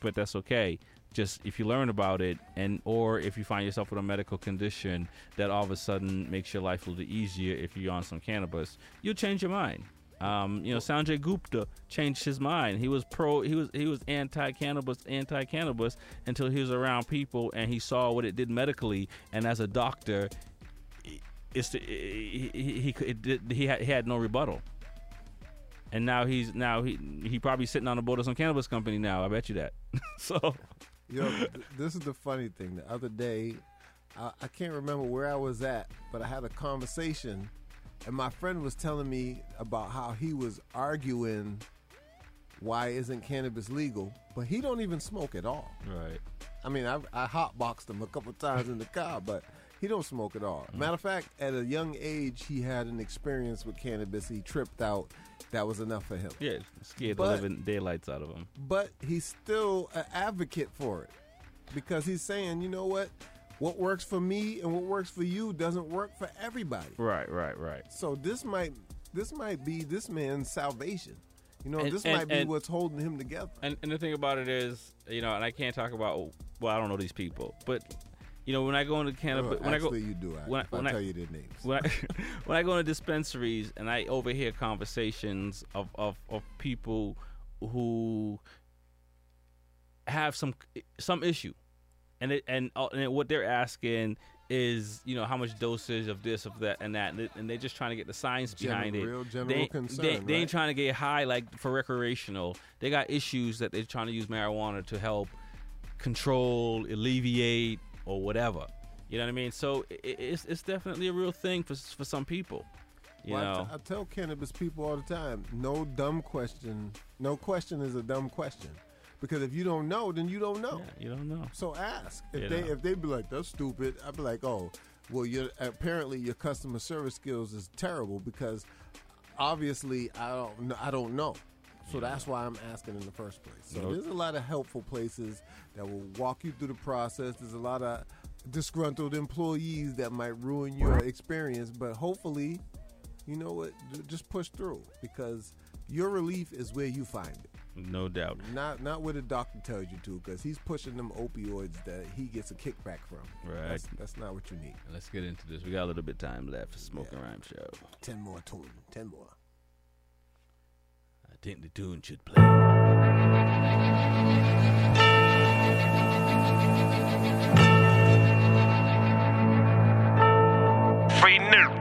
but that's okay. Just if you learn about it, and or if you find yourself with a medical condition that all of a sudden makes your life a little easier if you're on some cannabis, you'll change your mind. Um, you know, Sanjay Gupta changed his mind. He was pro, he was he was anti-cannabis, anti-cannabis until he was around people and he saw what it did medically. And as a doctor, it's the, he he it did, he, had, he had no rebuttal. And now he's now he he probably sitting on the board of some cannabis company now. I bet you that. So, you know, this is the funny thing. The other day, I, I can't remember where I was at, but I had a conversation. And my friend was telling me about how he was arguing why isn't cannabis legal, but he don't even smoke at all. Right. I mean, I, I hotboxed him a couple times in the car, but he don't smoke at all. Matter of fact, at a young age, he had an experience with cannabis. He tripped out. That was enough for him. Yeah, scared the living daylights out of him. But he's still an advocate for it because he's saying, you know what? What works for me and what works for you doesn't work for everybody. Right, right, right. So this might this might be this man's salvation. You know, and, this and, might be and, what's holding him together. And, and the thing about it is, you know, and I can't talk about, well, I don't know these people, but, you know, when I go into cannabis. No, when actually I go, you do, I, when if I, when I tell I, you their names. When I, when I go into dispensaries and I overhear conversations of, of, of people who have some some issue. And it, and uh, and what they're asking is, you know, how much dosage of this, of that, and that, and, it, and they're just trying to get the science behind general, it. Real general they, concern, they, right? They ain't trying to get high like for recreational. They got issues that they're trying to use marijuana to help control, alleviate, or whatever. You know what I mean? So it, it's it's definitely a real thing for for some people. You well, know, I, t- I tell cannabis people all the time: no dumb question. No question is a dumb question. Because if you don't know, then you don't know. Yeah, you don't know. So ask. If you they know. If they be like, that's stupid, I'd be like, oh, well, you're, apparently your customer service skills is terrible because obviously I don't I don't know. So that's why I'm asking in the first place. So nope. There's a lot of helpful places that will walk you through the process. There's a lot of disgruntled employees that might ruin your experience. But hopefully, you know what, just push through because your relief is where you find it. No doubt. Not not what a doctor tells you to, because he's pushing them opioids that he gets a kickback from. Right. That's, that's not what you need. Let's get into this. We got a little bit of time left for Smoking yeah. Rhyme Show. Ten more tune. Ten more. I think the tune should play. Free new.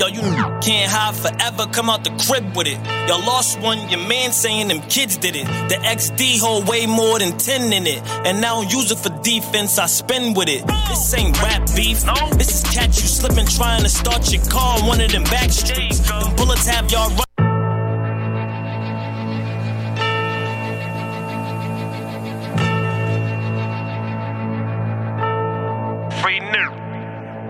Yo, you can't hide forever, come out the crib with it. Y'all lost one, your man saying them kids did it. The X D hold way more than ten in it. And I don't use it for defense, I spin with it. This ain't rap beef, no. This is catch you slipping, trying to start your car on one of them back streets. Them bullets have y'all run.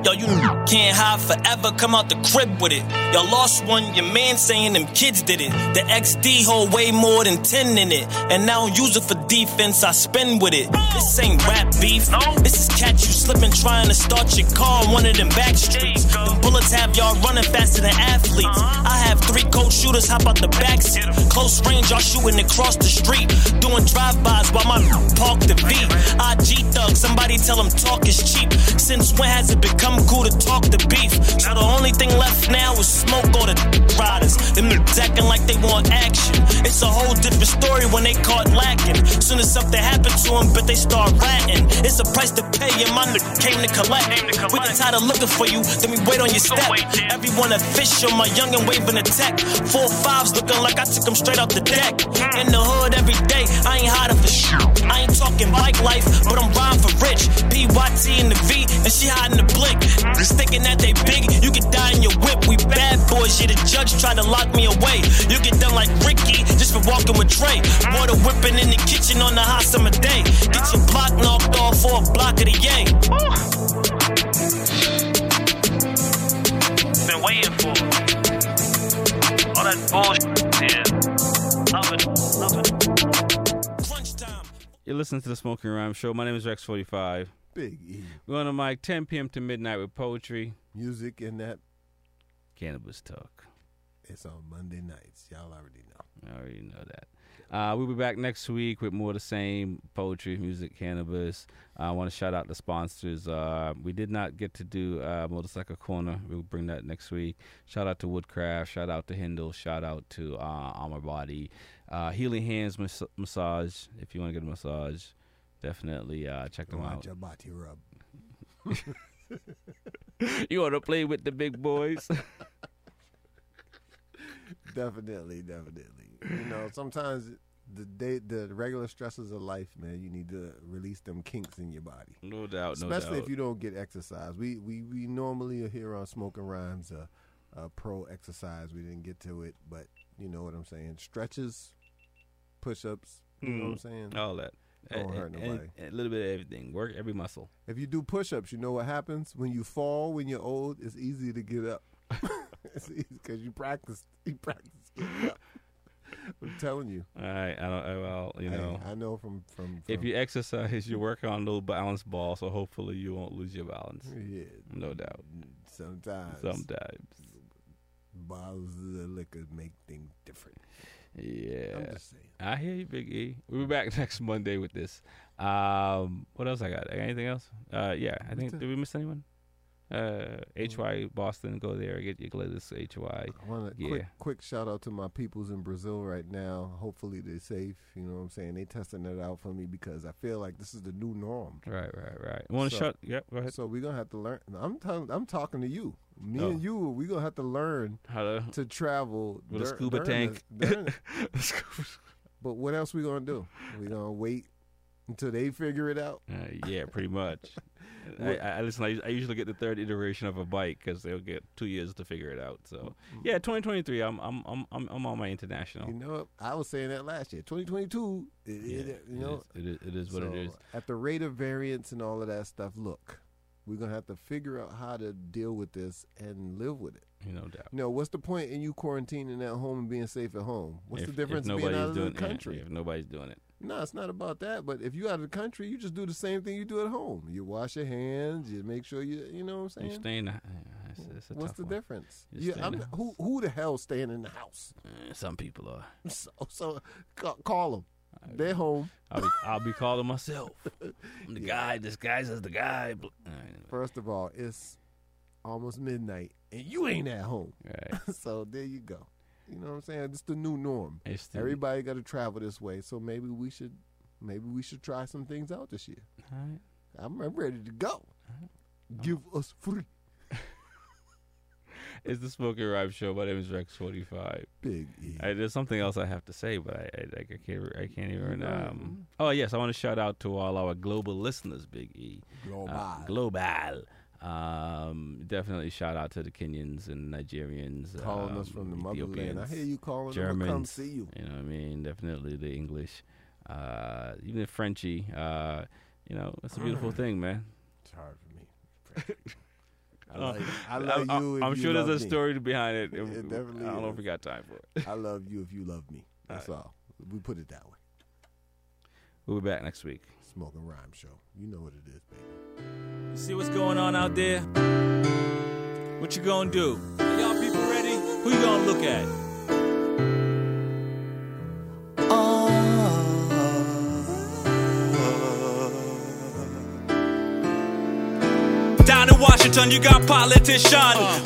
Yo, you can't hide forever, come out the crib with it. Y'all lost one, your man saying them kids did it. The X D hold way more than ten in it. And I don't use it for defense, I spin with it. This ain't rap beef, no. This is catch you slipping, trying to start your car on one of them back streets. Them bullets have y'all running faster than athletes. uh-huh. I have three cold shooters, hop out the backseat. Close range, y'all shooting across the street. Doing drive-bys while my park the V. I G thug, somebody tell them talk is cheap. Since when has it become cool to talk the beef? So the only thing left now is smoke on the d- riders. Them niggas acting like they want action. It's a whole different story when they caught lacking. Soon as something happened to them, but they start ratting. It's a price to pay, and my nigga came to collect. We get tired of looking for you, then we wait on your step. Everyone official, my youngin' waving a tech. Four fives looking like I took them straight out the deck. In the hood every day, I ain't hiding for shit. I ain't talking bike life, but I'm rhyme for rich. P Y T in the V, and she hiding the blick. Just thinking that they big, you could die in your whip. We bad boys, yeah, the judge tried to lock me away. You get done like Ricky, just for walking with Dre. Water whipping in the kitchen on the hot summer day. Get your block knocked off for a block of the yay. Been waiting for all that bullshit, yeah. Love it, love it. Crunch time. You're listening to the Smoking Rhyme Show. My name is Rex forty-five. Big E. We're on the mic ten p.m. to midnight with poetry, music, and that cannabis talk. It's on Monday nights. Y'all already know. I already know that. Uh, we'll be back next week with more of the same poetry, music, cannabis. Uh, I want to shout out the sponsors. Uh, we did not get to do uh, Motorcycle Corner. We'll bring that next week. Shout out to Woodcraft. Shout out to Hindle. Shout out to uh, Armor Body. Uh, Healing Hands Mas- Massage. If you want to get a massage, definitely uh, check them Watch out. Your body rub. You want to play with the big boys? Definitely, definitely. You know, sometimes the day, the regular stresses of life, man, you need to release them kinks in your body. No doubt, no doubt. Especially if you don't get exercise. We we, we normally are here on Smoking Rhymes, uh, uh, pro exercise. We didn't get to it, but you know what I'm saying. Stretches, push-ups, you mm. know what I'm saying? All that. Don't a, hurt nobody. A, a little bit of everything. Work every muscle. If you do push-ups, you know what happens? When you fall, when you're old, it's easy to get up. It's easy because you practice. You practice getting up. I'm telling you. All right. I don't, I, well, you know. I, I know from, from, from... If you exercise, you work on a little balance ball, so hopefully you won't lose your balance. Yeah. No doubt. Sometimes. Sometimes. Bottles of liquor make things different. Yeah. I'm just saying. I hear you, Big E. We'll be back next Monday with this. Um, what else I got? Anything else? Uh, yeah, I think, did we miss anyone? Uh, H Y Boston, go there. Get your latest H Y. I want a yeah. quick, quick shout out to my peoples in Brazil right now. Hopefully they're safe. You know what I'm saying? They testing it out for me because I feel like this is the new norm. Right, right, right. Want to so, shut? Yeah, go ahead. So we're gonna have to learn. I'm talking. I'm talking to you. Me oh. and you, we're going to have to learn how to, to travel. With dur- a scuba tank. The, the scuba. But what else we going to do? We going to wait until they figure it out? Uh, yeah, pretty much. I, I listen. I, I usually get the third iteration of a bike because they'll get two years to figure it out. So yeah, twenty twenty-three. I'm I'm I'm I'm on my international. You know, I was saying that last year. twenty twenty-two. It, yeah, it, you know, it is, it is, it is so what it is. At the rate of variance and all of that stuff, look, we're gonna have to figure out how to deal with this and live with it. No doubt. You know, what's the point in you quarantining at home and being safe at home? What's if, the difference in being out of the country? It, if nobody's doing it. No, it's not about that. But if you're out of the country, you just do the same thing you do at home. You wash your hands. You make sure you, you know what I'm saying? You're staying. Uh, it's, it's a what's the one. Difference? Yeah, I'm, who who the hell staying in the house? Uh, some people are. So, so call, call them. Right. They're home. I'll be, I'll be calling myself. I'm the yeah. guy. This guy's as the guy. Right, anyway. First of all, it's almost midnight, and you ain't at home. Right. So there you go. You know what I'm saying? It's the new norm. It's the Everybody got to travel this way, so maybe we should, maybe we should try some things out this year. All right. I'm, I'm ready to go. All right. No. Give us free. It's the Smoking Rhyme Show. My name is Rex forty-five. Big E. I, there's something else I have to say, but I, I, I can't. I can't even. Um, oh yes, I want to shout out to all our global listeners, Big E. Global. Uh, global. Um, definitely shout out to the Kenyans and Nigerians. Calling um, us from the motherland. I hear you calling Germans, them to come see you. You know what I mean? Definitely the English. Uh, even the Frenchie. Uh, you know, it's a beautiful thing, man. It's hard for me. I love, I love I, you I, if I'm you sure love there's a me. Story behind it. It, it definitely I don't is. Know if we got time for it. I love you if you love me. That's all. Right. all. We put it that way. We'll be back next week. Smoking Rhyme Show. You know what it is, baby. You see what's going on out there? What you gonna do? Are y'all people ready? Who you gonna look at? Down in Washington, you got politicians.